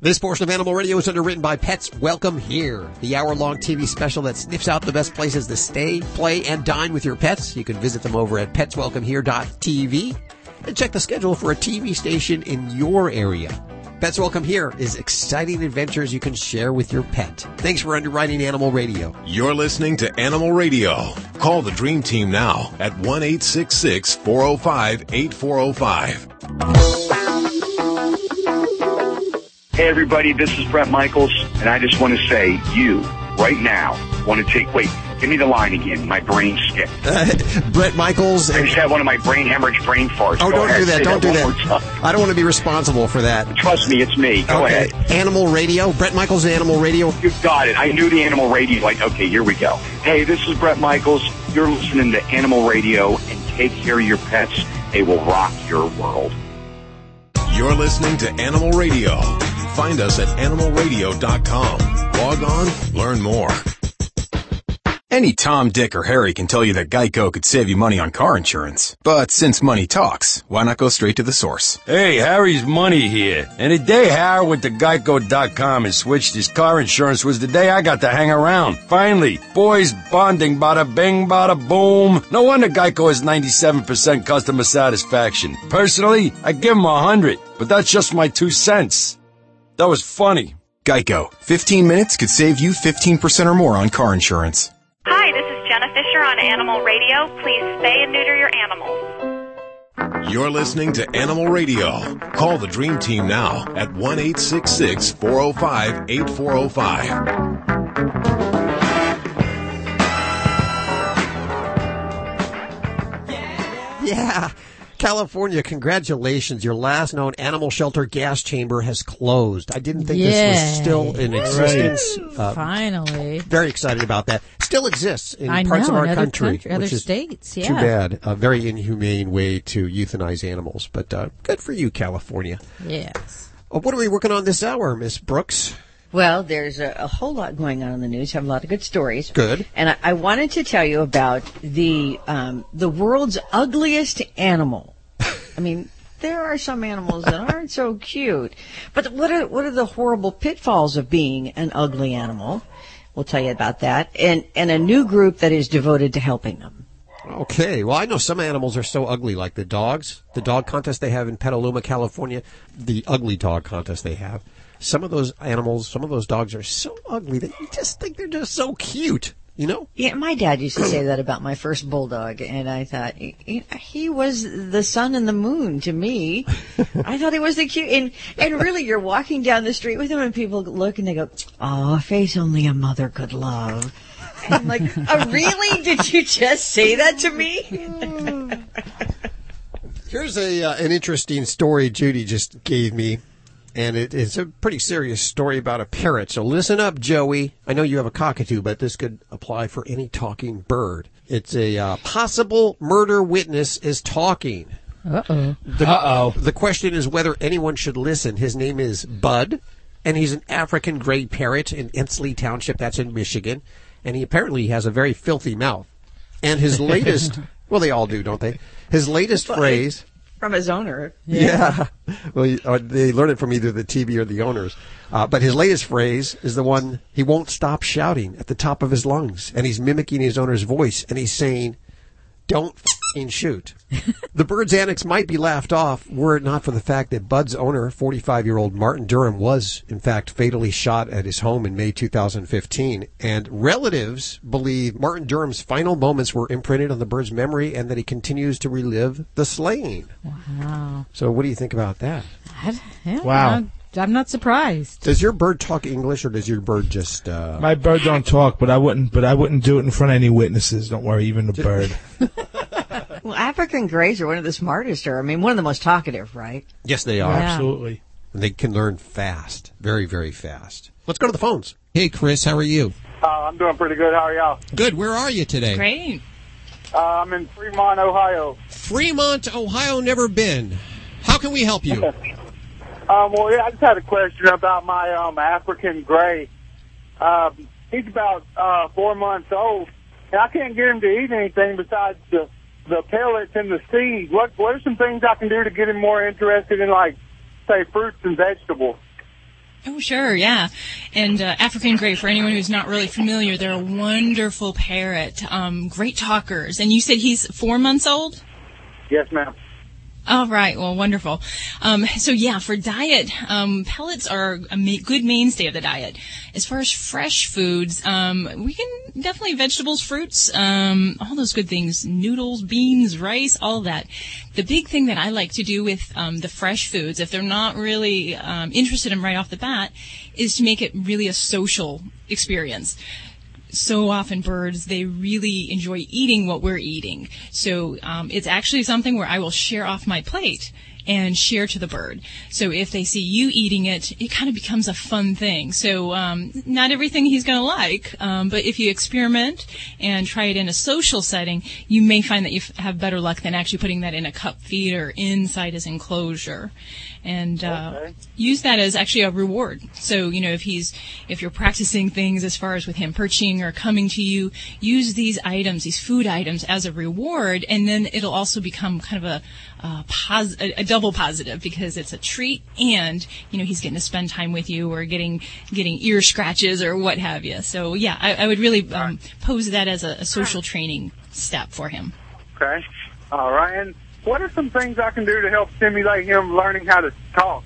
This portion of Animal Radio is underwritten by Pets Welcome Here, the hour-long T V special that sniffs out the best places to stay, play, and dine with your pets. You can visit them over at pets welcome here dot t v and check the schedule for a T V station in your area. Pets Welcome Here is exciting adventures you can share with your pet. Thanks for underwriting Animal Radio. You're listening to Animal Radio. Call the Dream Team now at one eight six six, four oh five, eight four oh five. Hey everybody, this is Brett Michaels, and I just want to say you, right now, want to take, wait, give me the line again. My brain skipped. Uh, Brett Michaels. I just had one of my brain hemorrhage brain farts. Oh, Go don't ahead, do that. Don't that do that. I don't want to be responsible for that. Trust me, it's me. Go okay. ahead. Animal Radio. Brett Michaels, Animal Radio. You got it. I knew the Animal Radio. Like, okay, here we go. Hey, this is Brett Michaels. You're listening to Animal Radio, and take care of your pets. They will rock your world. You're listening to Animal Radio. Find us at animal radio dot com. Log on, learn more. Any Tom, Dick, or Harry can tell you that Geico could save you money on car insurance. But since money talks, why not go straight to the source? Hey, Harry's money here. And the day Harry went to geico dot com and switched his car insurance was the day I got to hang around. Finally, boys bonding, bada bing, bada boom. No wonder Geico has ninety-seven percent customer satisfaction. Personally, I give him one hundred, but that's just my two cents. That was funny. Geico. fifteen minutes could save you fifteen percent or more on car insurance. Hi, this is Jenna Fisher on Animal Radio. Please spay and neuter your animals. You're listening to Animal Radio. Call the Dream Team now at one eight six six, four oh five, eight four oh five. Yeah. California, congratulations. Your last known animal shelter gas chamber has closed. I didn't think Yay. this was still in existence. Uh, Finally. Very excited about that. Still exists in I parts know, of our country. country other states, yeah. Too bad. A very inhumane way to euthanize animals. But uh, good for you, California. Yes. Uh, what are we working on this hour, Miss Brooks? Well, there's a, a whole lot going on in the news. I have a lot of good stories. Good. And I, I wanted to tell you about the um, the world's ugliest animal. I mean, there are some animals that aren't so cute. But what are what are the horrible pitfalls of being an ugly animal? We'll tell you about that. And and a new group that is devoted to helping them. Okay. Well, I know some animals are so ugly, like the dogs. The dog contest they have in Petaluma, California, the ugly dog contest they have. Some of those animals, some of those dogs are so ugly that you just think they're just so cute, you know? Yeah, my dad used to say that about my first bulldog, and I thought, he, he was the sun and the moon to me. I thought he was the cute, and, and really you're walking down the street with him and people look and they go, oh, a face only a mother could love. And I'm like, oh, really? Did you just say that to me? Here's a uh, an interesting story Judy just gave me. And it is a pretty serious story about a parrot. So listen up, Joey. I know you have a cockatoo, but this could apply for any talking bird. It's a uh, possible murder witness is talking. Uh-oh. The, Uh-oh. The question is whether anyone should listen. His name is Bud, and he's an African gray parrot in Ensley Township. That's in Michigan. And he apparently has a very filthy mouth. And his latest, well, they all do, don't they? His latest phrase... From his owner. Yeah. yeah. Well, they learned it from either the T V or the owners. Uh, but his latest phrase is the one, he won't stop shouting at the top of his lungs. And he's mimicking his owner's voice. And he's saying, don't f***ing shoot. The bird's antics might be laughed off were it not for the fact that Bud's owner, forty-five-year-old Martin Durham, was, in fact, fatally shot at his home in May two thousand fifteen. And relatives believe Martin Durham's final moments were imprinted on the bird's memory and that he continues to relive the slaying. Wow. So what do you think about that? I, yeah, wow. I'm not surprised. Does your bird talk English or does your bird just... Uh... My bird don't talk, but I wouldn't But I wouldn't do it in front of any witnesses. Don't worry, even the bird. Well, African greys are one of the smartest, or I mean, one of the most talkative, right? Yes, they are. Yeah. Absolutely. And they can learn fast, very, very fast. Let's go to the phones. Hey, Chris, how are you? Uh, I'm doing pretty good. How are y'all? Good. Where are you today? Great. Uh, I'm in Fremont, Ohio. Fremont, Ohio, never been. How can we help you? um, well, yeah, I just had a question about my um, African grey. Um, he's about uh, four months old, and I can't get him to eat anything besides the... the pellets and the seed. What what are some things I can do to get him more interested in, like, say, fruits and vegetables? Oh, sure, yeah. And uh, African grey, for anyone who's not really familiar, they're a wonderful parrot, um, great talkers. And you said he's four months old? Yes, ma'am. All right. Well, wonderful. Um, so, yeah, for diet, um, pellets are a ma- good mainstay of the diet. As far as fresh foods, um, we can definitely vegetables, fruits, um, all those good things, noodles, beans, rice, all that. The big thing that I like to do with um, the fresh foods, if they're not really um, interested in right off the bat, is to make it really a social experience. So often birds, they really enjoy eating what we're eating. So um, it's actually something where I will share off my plate and share to the bird. So if they see you eating it, it kind of becomes a fun thing. So um, not everything he's going to like, um, but if you experiment and try it in a social setting, you may find that you f- have better luck than actually putting that in a cup feed or inside his enclosure. And uh, okay. Use that as actually a reward. So, you know, if he's, if you're practicing things as far as with him perching or coming to you, use these items, these food items as a reward, and then it'll also become kind of a, a, pos- a, a double positive because it's a treat and, you know, he's getting to spend time with you or getting getting ear scratches or what have you. So, yeah, I, I would really um, pose that as a, a social training step for him. Okay. All right. And what are some things I can do to help stimulate him learning how to talk?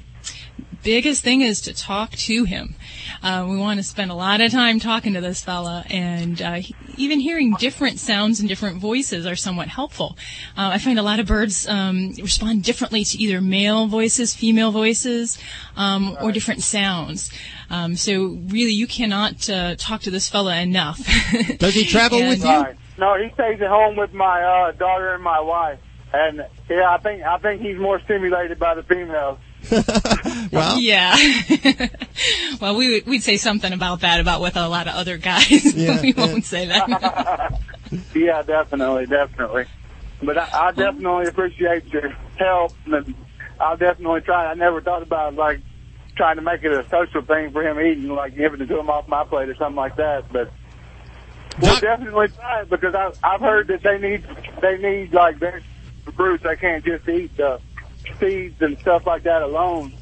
Biggest thing is to talk to him. Uh, we want to spend a lot of time talking to this fella, and uh, he, even hearing different sounds and different voices are somewhat helpful. Uh, I find a lot of birds um, respond differently to either male voices, female voices, um, right. or different sounds. Um, so really, you cannot uh, talk to this fella enough. Does he travel and, with you? Right. No, he stays at home with my uh, daughter and my wife. And yeah, I think I think he's more stimulated by the females. Well, yeah. Well, we we'd say something about that about with a lot of other guys. Yeah, but we yeah. won't say that. Yeah, definitely, definitely. But I, I definitely appreciate your help, and I'll definitely try. I never thought about like trying to make it a social thing for him eating, like giving it to him off my plate or something like that. But we'll Doc- definitely try it, because I, I've heard that they need they need like their fruits. They can't just eat the seeds and stuff like that alone.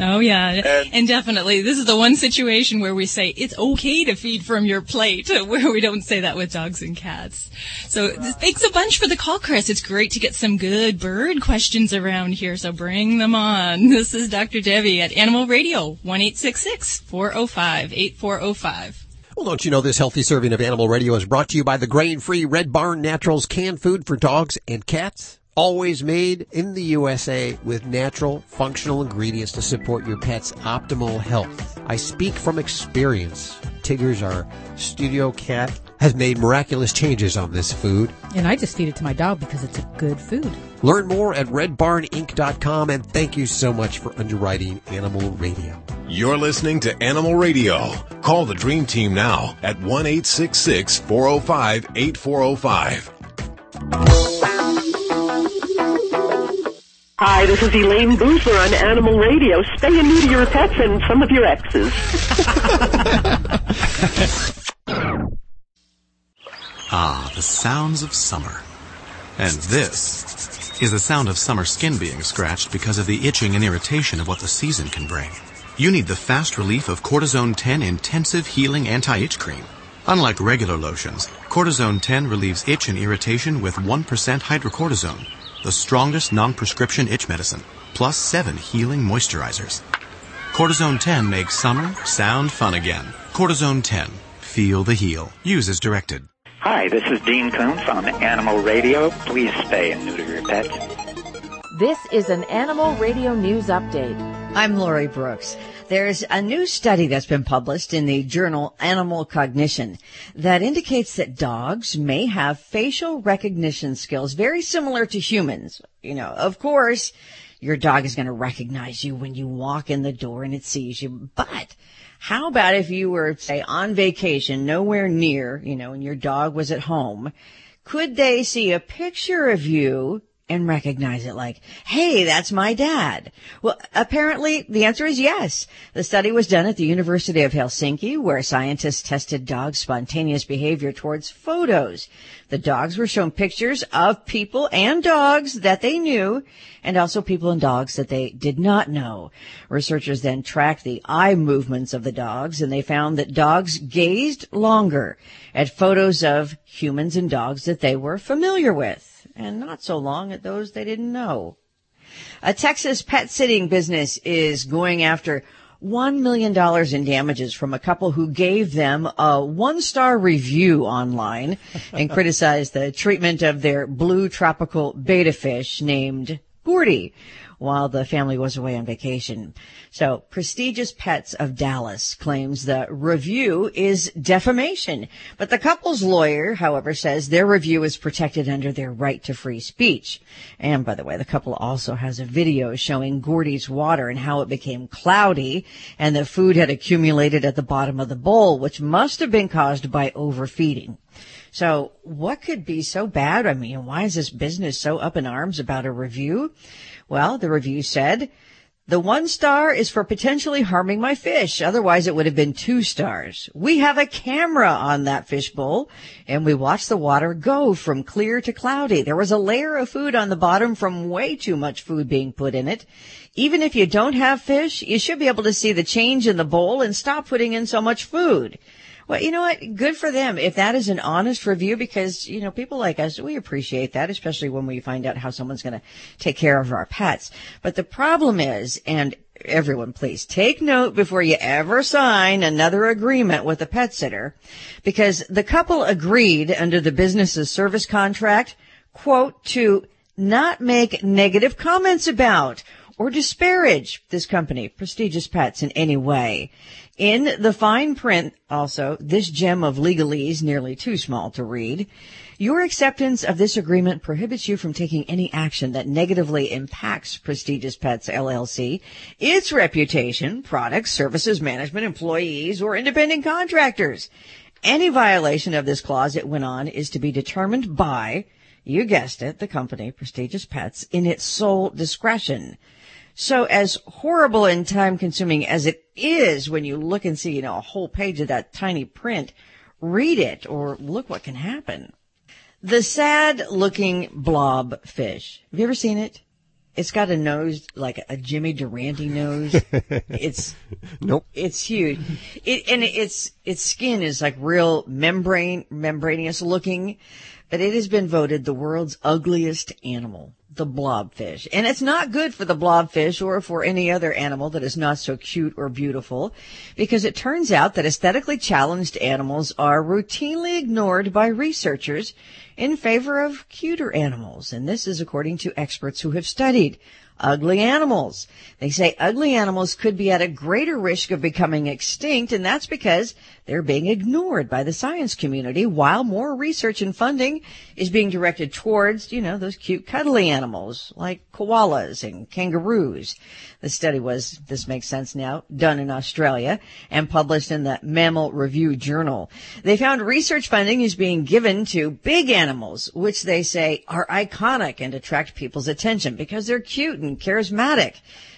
Oh, yeah. And, and definitely, this is the one situation where we say it's okay to feed from your plate, where we don't say that with dogs and cats. So right. Thanks a bunch for the call, Chris. It's great to get some good bird questions around here, so bring them on. This is Doctor Debbie at Animal Radio, one eight six six, four oh five, eight four oh five. Well, don't you know this healthy serving of Animal Radio is brought to you by the grain-free Red Barn Naturals canned food for dogs and cats? Always made in the U S A with natural, functional ingredients to support your pet's optimal health. I speak from experience. Tiggers, our studio cat, has made miraculous changes on this food. And I just feed it to my dog because it's a good food. Learn more at red barn inc dot com, and thank you so much for underwriting Animal Radio. You're listening to Animal Radio. Call the Dream Team now at one eight six six, four oh five, eight four oh five. Hi, this is Elaine Boozler on Animal Radio. Spay and neuter your pets and some of your exes. Ah, the sounds of summer. And this is the sound of summer skin being scratched because of the itching and irritation of what the season can bring. You need the fast relief of Cortisone ten Intensive Healing Anti-Itch Cream. Unlike regular lotions, Cortisone ten relieves itch and irritation with one percent hydrocortisone, the strongest non-prescription itch medicine, plus seven healing moisturizers. Cortisone ten makes summer sound fun again. Cortisone ten. Feel the heal. Use as directed. Hi, this is Dean Koontz on Animal Radio. Please spay and neuter your pets. This is an Animal Radio News Update. I'm Lori Brooks. There's a new study that's been published in the journal Animal Cognition that indicates that dogs may have facial recognition skills very similar to humans. You know, of course, your dog is going to recognize you when you walk in the door and it sees you. But how about if you were, say, on vacation, nowhere near, you know, and your dog was at home? Could they see a picture of you and recognize it like, hey, that's my dad? Well, apparently the answer is yes. The study was done at the University of Helsinki, where scientists tested dogs' spontaneous behavior towards photos. The dogs were shown pictures of people and dogs that they knew, and also people and dogs that they did not know. Researchers then tracked the eye movements of the dogs, and they found that dogs gazed longer at photos of humans and dogs that they were familiar with, and not so long at those they didn't know. A Texas pet sitting business is going after one million dollars in damages from a couple who gave them a one-star review online and criticized the treatment of their blue tropical betta fish named Gordy while the family was away on vacation. So Prestigious Pets of Dallas claims the review is defamation. But the couple's lawyer, however, says their review is protected under their right to free speech. And by the way, the couple also has a video showing Gordy's water and how it became cloudy, and the food had accumulated at the bottom of the bowl, which must have been caused by overfeeding. So what could be so bad? I mean, why is this business so up in arms about a review? Well, the review said, "The one star is for potentially harming my fish. Otherwise, it would have been two stars. We have a camera on that fishbowl, and we watched the water go from clear to cloudy. There was a layer of food on the bottom from way too much food being put in it. Even if you don't have fish, you should be able to see the change in the bowl and stop putting in so much food." Well, you know what? Good for them if that is an honest review, because, you know, people like us, we appreciate that, especially when we find out how someone's going to take care of our pets. But the problem is, and everyone please take note before you ever sign another agreement with a pet sitter, because the couple agreed under the business's service contract, quote, to not make negative comments about or disparage this company, Prestigious Pets, in any way. In the fine print, also, this gem of legalese nearly too small to read, your acceptance of this agreement prohibits you from taking any action that negatively impacts Prestigious Pets, L L C, its reputation, products, services, management, employees, or independent contractors. Any violation of this clause, it went on, is to be determined by, you guessed it, the company, Prestigious Pets, in its sole discretion. So as horrible and time-consuming as it is when you look and see, you know, a whole page of that tiny print, read it or look what can happen. The sad-looking blob fish. Have you ever seen it? It's got a nose, like a Jimmy Durante nose. It's nope. It's huge. It, and its its skin is like real membrane, membranous-looking. But it has been voted the world's ugliest animal, the blobfish. And it's not good for the blobfish or for any other animal that is not so cute or beautiful, because it turns out that aesthetically challenged animals are routinely ignored by researchers in favor of cuter animals. And this is according to experts who have studied ugly animals. They say ugly animals could be at a greater risk of becoming extinct, and that's because they're being ignored by the science community while more research and funding is being directed towards, you know, those cute cuddly animals like koalas and kangaroos. The study was, this makes sense now, done in Australia and published in the Mammal Review Journal. They found research funding is being given to big animals, which they say are iconic and attract people's attention because they're cute and charismatic.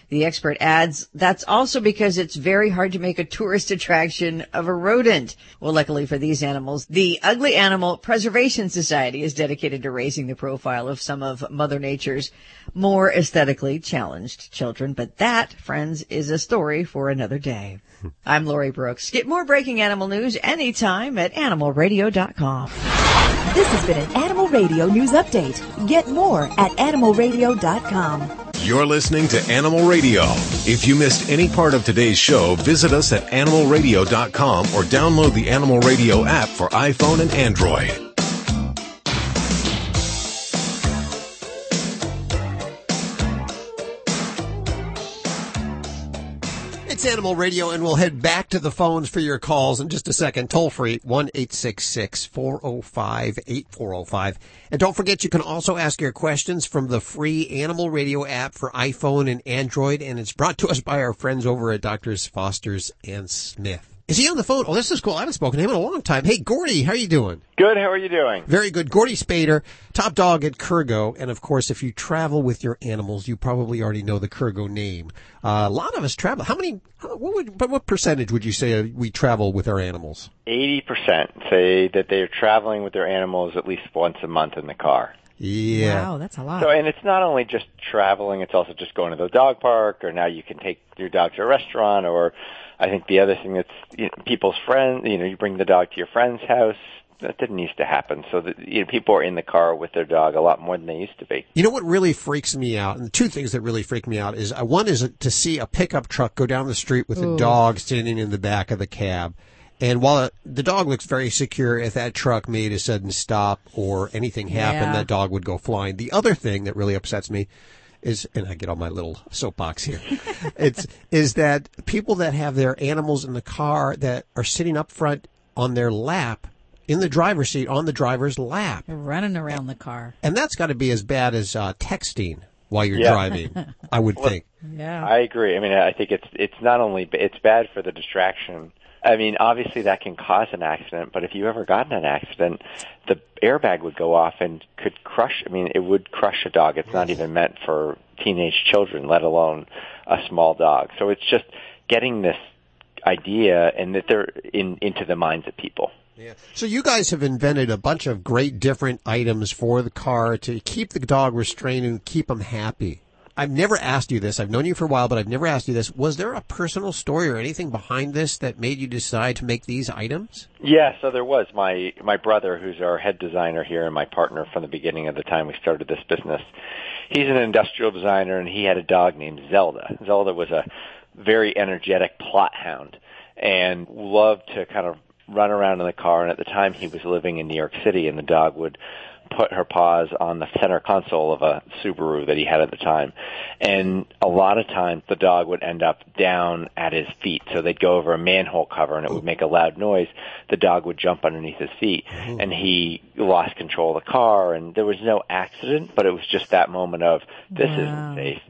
The expert adds, that's also because it's very hard to make a tourist attraction of a rodent. Well, luckily for these animals, the Ugly Animal Preservation Society is dedicated to raising the profile of some of Mother Nature's more aesthetically challenged children. But that, friends, is a story for another day. I'm Lori Brooks. Get more breaking animal news anytime at animal radio dot com. This has been an Animal Radio News Update. Get more at animal radio dot com. You're listening to Animal Radio. If you missed any part of today's show, visit us at animal radio dot com or download the Animal Radio app for iPhone and Android. It's Animal Radio, and we'll head back to the phones for your calls in just a second. Toll free, one eight six six, four oh five, eight four oh five. And don't forget, you can also ask your questions from the free Animal Radio app for iPhone and Android, and it's brought to us by our friends over at Doctors Foster's and Smith. Is he on the phone? Oh, this is cool. I haven't spoken to him in a long time. Hey, Gordy, how are you doing? Good. How are you doing? Very good. Gordy Spader, top dog at Kergo. And, of course, if you travel with your animals, you probably already know the Kergo name. Uh, a lot of us travel. How many, what would, what percentage would you say we travel with our animals? eighty percent say that they are traveling with their animals at least once a month in the car. Yeah. Wow, that's a lot. So, and it's not only just traveling, it's also just going to the dog park, or now you can take your dog to a restaurant, or I think the other thing that's, you know, people's friends, you know, you bring the dog to your friend's house. That didn't used to happen. So, that, you know, people are in the car with their dog a lot more than they used to be. You know what really freaks me out, and the two things that really freak me out is, one is to see a pickup truck go down the street with Ooh. a dog standing in the back of the cab. And while the dog looks very secure, if that truck made a sudden stop or anything happened, yeah. that dog would go flying. The other thing that really upsets me is, and I get on my little soapbox here, it's is that people that have their animals in the car that are sitting up front on their lap, in the driver's seat, on the driver's lap. They're running around the car. And that's got to be as bad as uh, texting while you're yeah. driving, I would well, think. Yeah, I agree. I mean, I think it's it's not only, it's bad for the distraction. I mean, obviously that can cause an accident, but if you ever got in an accident, the airbag would go off and could crush, I mean, it would crush a dog. It's not even meant for teenage children, let alone a small dog. So it's just getting this idea and that they're in, into the minds of people. Yeah. So you guys have invented a bunch of great different items for the car to keep the dog restrained and keep them happy. I've never asked you this. I've known you for a while, but I've never asked you this. Was there a personal story or anything behind this that made you decide to make these items? Yeah, so there was. My my brother, who's our head designer here and my partner from the beginning of the time we started this business, he's an industrial designer, and he had a dog named Zelda. Zelda was a very energetic plot hound and loved to kind of run around in the car, and at the time he was living in New York City, and the dog would put her paws on the center console of a Subaru that he had at the time. And a lot of times the dog would end up down at his feet. So they'd go over a manhole cover and it would make a loud noise. The dog would jump underneath his feet. Mm-hmm. And he lost control of the car. And there was no accident, but it was just that moment of, this wow. isn't safe.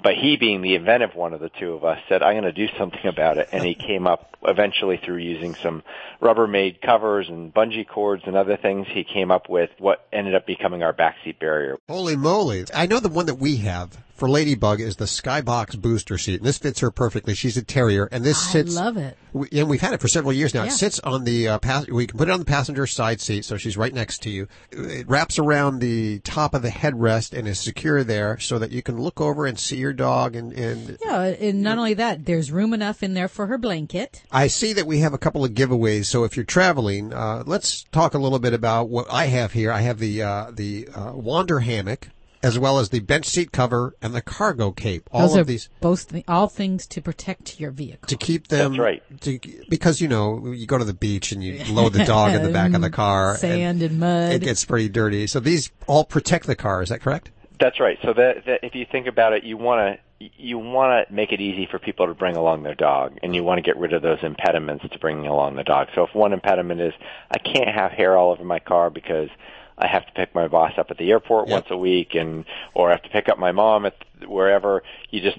But he, being the inventive one of the two of us, said, I'm going to do something about it. And he came up eventually through using some Rubbermaid covers and bungee cords and other things. He came up with what ended up becoming our backseat barrier. Holy moly. I know the one that we have for Ladybug is the Skybox booster seat. And this fits her perfectly. She's a terrier. And this I sits. I love it. We, and we've had it for several years now. Yeah. It sits on the, uh, pass, we can put it on the passenger side seat, so she's right next to you. It wraps around the top of the headrest and is secure there so that you can look over and see your dog and, and yeah, and not only that, there's room enough in there for her blanket. I see that we have a couple of giveaways, so if you're traveling, uh, let's talk a little bit about what I have here. I have the uh, the uh, Wander hammock, as well as the bench seat cover and the cargo cape. All Those of are these, both th- all things to protect your vehicle, to keep them. That's right. To, because you know you go to the beach and you load the dog in the back of the car, sand and, and mud. It gets pretty dirty, so these all protect the car. Is that correct? That's right. So that, that if you think about it, you want to you want to make it easy for people to bring along their dog, and you want to get rid of those impediments to bringing along the dog. So if one impediment is I can't have hair all over my car because I have to pick my boss up at the airport yep. once a week, and or I have to pick up my mom at wherever, you just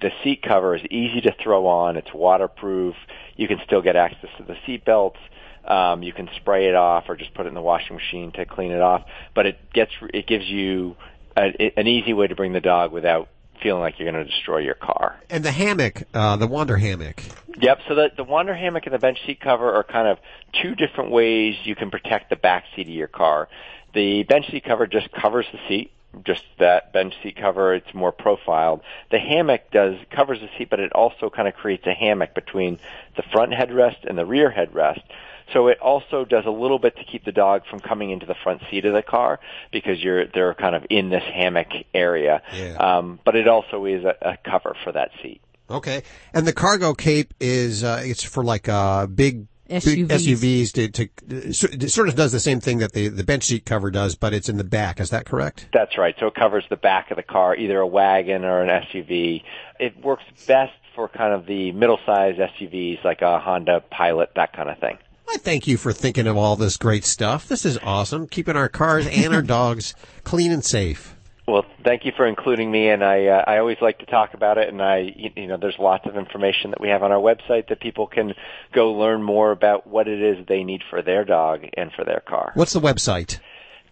the seat cover is easy to throw on. It's waterproof. You can still get access to the seat belts. Um, you can spray it off or just put it in the washing machine to clean it off. But it gets it gives you an easy way to bring the dog without feeling like you're going to destroy your car. And the hammock, uh, the Wander hammock. Yep, so the, the Wander hammock and the bench seat cover are kind of two different ways you can protect the back seat of your car. The bench seat cover just covers the seat, just that bench seat cover, it's more profiled. The hammock does covers the seat, but it also kind of creates a hammock between the front headrest and the rear headrest. So it also does a little bit to keep the dog from coming into the front seat of the car because you're they're kind of in this hammock area. Yeah. Um, but it also is a, a cover for that seat. Okay. And the cargo cape is uh, it's for like uh, big S U Vs, big S U Vs to, to, so it sort of does the same thing that the, the bench seat cover does, but it's in the back. Is that correct? That's right. So it covers the back of the car, either a wagon or an S U V. It works best for kind of the middle-sized S U Vs like a Honda Pilot, that kind of thing. I thank you for thinking of all this great stuff. This is awesome, keeping our cars and our dogs clean and safe. Well, thank you for including me, and I uh, I always like to talk about it, and I you know there's lots of information that we have on our website that people can go learn more about what it is they need for their dog and for their car. What's the website?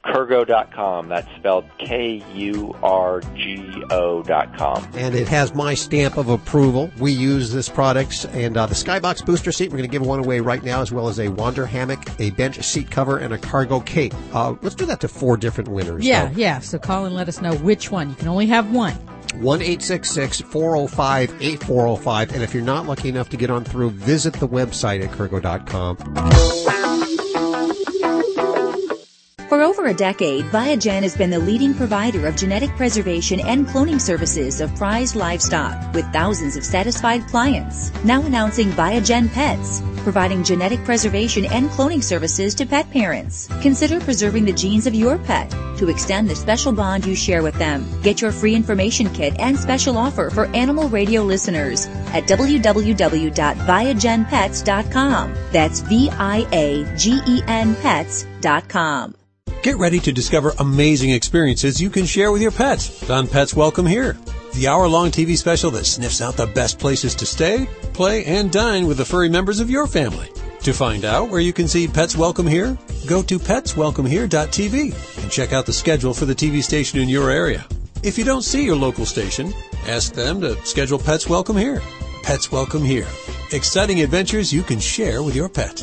Kergo dot com. That's spelled K U R G O dot com. And it has my stamp of approval. We use this product. And uh, the Skybox booster seat, we're going to give one away right now, as well as a Wander hammock, a bench seat cover, and a cargo cape. Uh, let's do that to four different winners. Yeah, so. yeah. So call and let us know which one. You can only have one. one eight six six, four oh five, eight four oh five. And if you're not lucky enough to get on through, visit the website at Kergo dot com. For over a decade, Viagen has been the leading provider of genetic preservation and cloning services of prized livestock with thousands of satisfied clients. Now announcing Viagen Pets, providing genetic preservation and cloning services to pet parents. Consider preserving the genes of your pet to extend the special bond you share with them. Get your free information kit and special offer for animal radio listeners at w w w dot viagen pets dot com. That's V I A G E N pets dot com. Get ready to discover amazing experiences you can share with your pets on Pets Welcome Here, the hour-long T V special that sniffs out the best places to stay, play, and dine with the furry members of your family. To find out where you can see Pets Welcome Here, go to pets welcome here dot t v and check out the schedule for the T V station in your area. If you don't see your local station, ask them to schedule Pets Welcome Here. Pets Welcome Here. Exciting adventures you can share with your pet.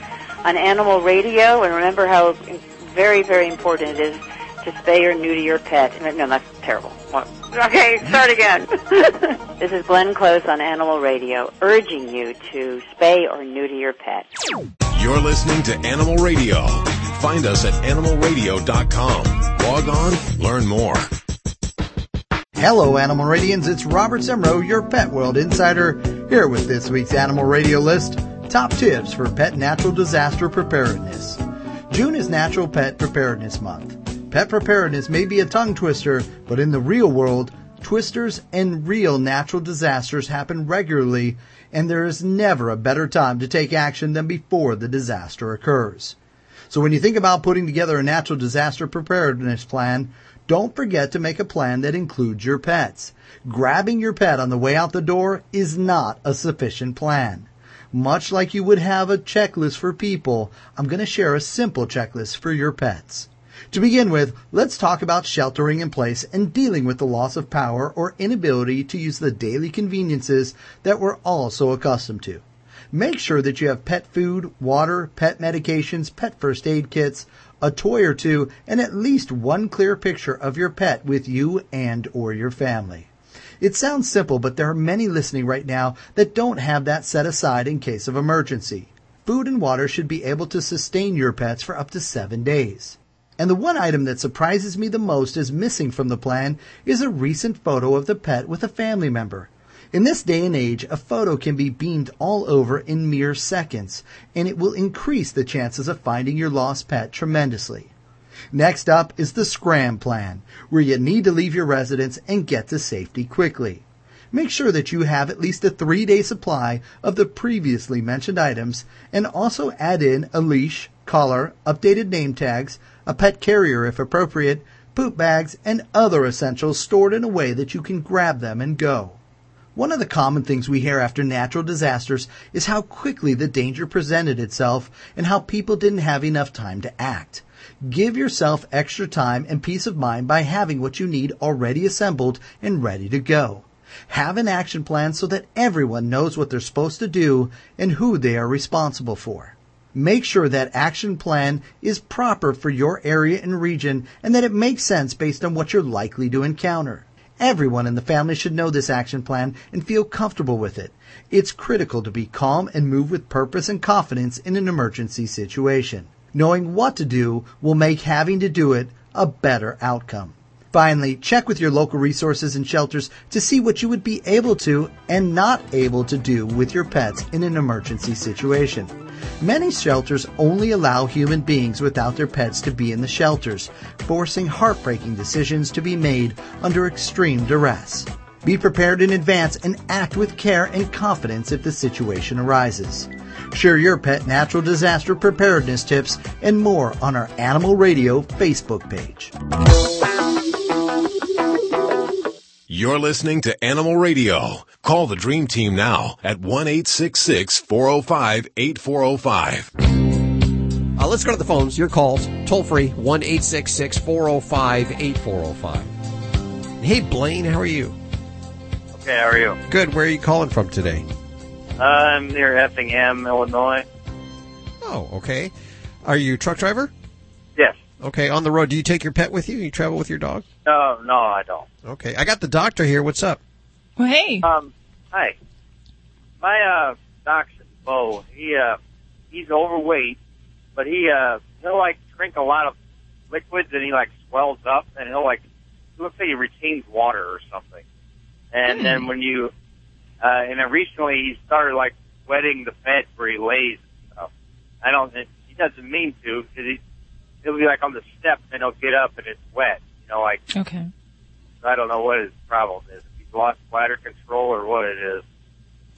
on animal radio, and remember how very, very important it is to spay or neuter your pet. No, that's terrible. Okay, start again. This is Glenn Close on Animal Radio, urging you to spay or neuter your pet. You're listening to Animal Radio. Find us at animal radio dot com. Log on, learn more. Hello, Animal Radians. It's Robert Semrow, your Pet World Insider, here with this week's Animal Radio List, Top Tips for Pet Natural Disaster Preparedness. June is Natural Pet Preparedness Month. Pet preparedness may be a tongue twister, but in the real world, twisters and real natural disasters happen regularly, and there is never a better time to take action than before the disaster occurs. So when you think about putting together a natural disaster preparedness plan, don't forget to make a plan that includes your pets. Grabbing your pet on the way out the door is not a sufficient plan. Much like you would have a checklist for people, I'm going to share a simple checklist for your pets. To begin with, let's talk about sheltering in place and dealing with the loss of power or inability to use the daily conveniences that we're all so accustomed to. Make sure that you have pet food, water, pet medications, pet first aid kits, a toy or two, and at least one clear picture of your pet with you and or your family. It sounds simple, but there are many listening right now that don't have that set aside in case of emergency. Food and water should be able to sustain your pets for up to seven days. And the one item that surprises me the most is missing from the plan is a recent photo of the pet with a family member. In this day and age, a photo can be beamed all over in mere seconds, and it will increase the chances of finding your lost pet tremendously. Next up is the scram plan, where you need to leave your residence and get to safety quickly. Make sure that you have at least a three-day supply of the previously mentioned items, and also add in a leash, collar, updated name tags, a pet carrier if appropriate, poop bags, and other essentials stored in a way that you can grab them and go. One of the common things we hear after natural disasters is how quickly the danger presented itself and how people didn't have enough time to act. Give yourself extra time and peace of mind by having what you need already assembled and ready to go. Have an action plan so that everyone knows what they're supposed to do and who they are responsible for. Make sure that action plan is proper for your area and region and that it makes sense based on what you're likely to encounter. Everyone in the family should know this action plan and feel comfortable with it. It's critical to be calm and move with purpose and confidence in an emergency situation. Knowing what to do will make having to do it a better outcome. Finally, check with your local resources and shelters to see what you would be able to and not able to do with your pets in an emergency situation. Many shelters only allow human beings without their pets to be in the shelters, forcing heartbreaking decisions to be made under extreme duress. Be prepared in advance and act with care and confidence if the situation arises. Share your pet natural disaster preparedness tips and more on our Animal Radio Facebook page. You're listening to Animal Radio. Call the Dream Team now at one eight six six, four oh five, eight four oh five. Uh, let's go to the phones. Your calls. Toll free, one eight six six, four oh five, eight four oh five. Hey, Blaine, how are you? Okay, how are you? Good. Where are you calling from today? Uh, I'm near Effingham, Illinois. Oh, okay. Are you a truck driver? Yes. Okay, on the road. Do you take your pet with you? You travel with your dog? No, no, I don't. Okay, I got the doctor here. What's up? Well, hey. Um, hi. My uh, dachshund, Bo, he uh, he's overweight, but he uh, he'll like drink a lot of liquids, and he like swells up, and he'll like it looks like he retains water or something. And mm. then when you uh, and then recently he started like wetting the bed where he lays and stuff. I don't. It, he doesn't mean to because he. He'll be like on the steps and he'll get up and it's wet. You know, like, okay. I don't know what his problem is. If he's lost bladder control or what it is.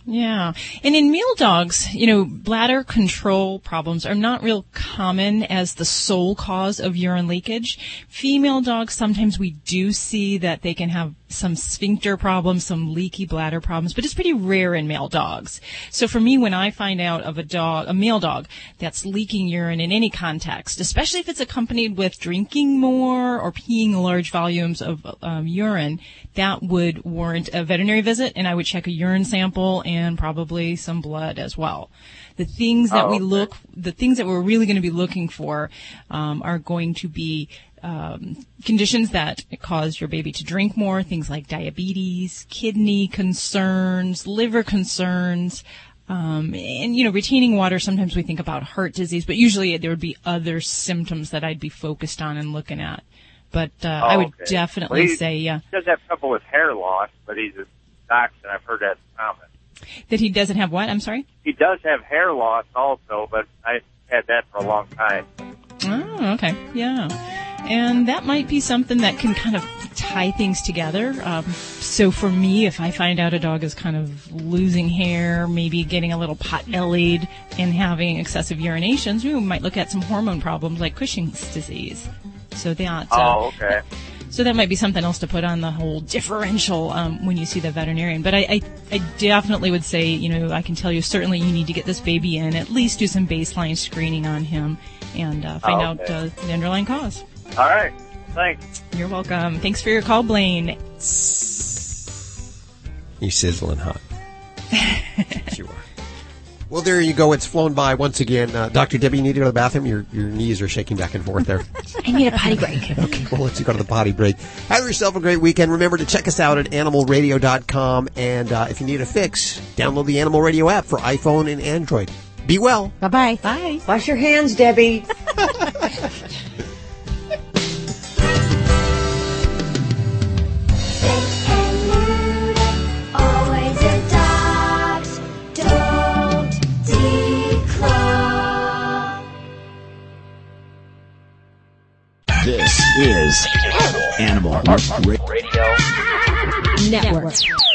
Yeah. And in male dogs, you know, bladder control problems are not real common as the sole cause of urine leakage. Female dogs, sometimes we do see that they can have some sphincter problems, some leaky bladder problems, but it's pretty rare in male dogs. So for me, when I find out of a dog, a male dog that's leaking urine in any context, especially if it's accompanied with drinking more or peeing large volumes of um, urine, that would warrant a veterinary visit, and I would check a urine sample and and probably some blood as well. The things that oh, we look, the things that we're really going to be looking for um, are going to be um, conditions that cause your baby to drink more, things like diabetes, kidney concerns, liver concerns. Um, and, you know, retaining water, sometimes we think about heart disease, but usually there would be other symptoms that I'd be focused on and looking at. But uh, oh, I would okay. definitely well, he, say, yeah. He does have trouble with hair loss, but he's a doc, and I've heard that comment. That he doesn't have what? I'm sorry? He does have hair loss also, but I've had that for a long time. Oh, okay. Yeah. And that might be something that can kind of tie things together. Um, so for me, if I find out a dog is kind of losing hair, maybe getting a little pot-bellied and having excessive urinations, we might look at some hormone problems like Cushing's disease. So that, uh, oh, okay. So that might be something else to put on the whole differential um, when you see the veterinarian. But I, I, I definitely would say, you know, I can tell you certainly you need to get this baby in, at least do some baseline screening on him and uh, find oh, okay. out uh, the underlying cause. All right. Thanks. You're welcome. Thanks for your call, Blaine. You're sizzling hot. Sure. Well, there you go. It's flown by once again. Uh, Doctor Debbie, you need to go to the bathroom. Your your knees are shaking back and forth there. I need a potty break. Okay, well, let's go to the potty break. Have yourself a great weekend. Remember to check us out at animal radio dot com. And uh, if you need a fix, download the Animal Radio app for iPhone and Android. Be well. Bye-bye. Bye. Wash your hands, Debbie. This is Animal Radio Network.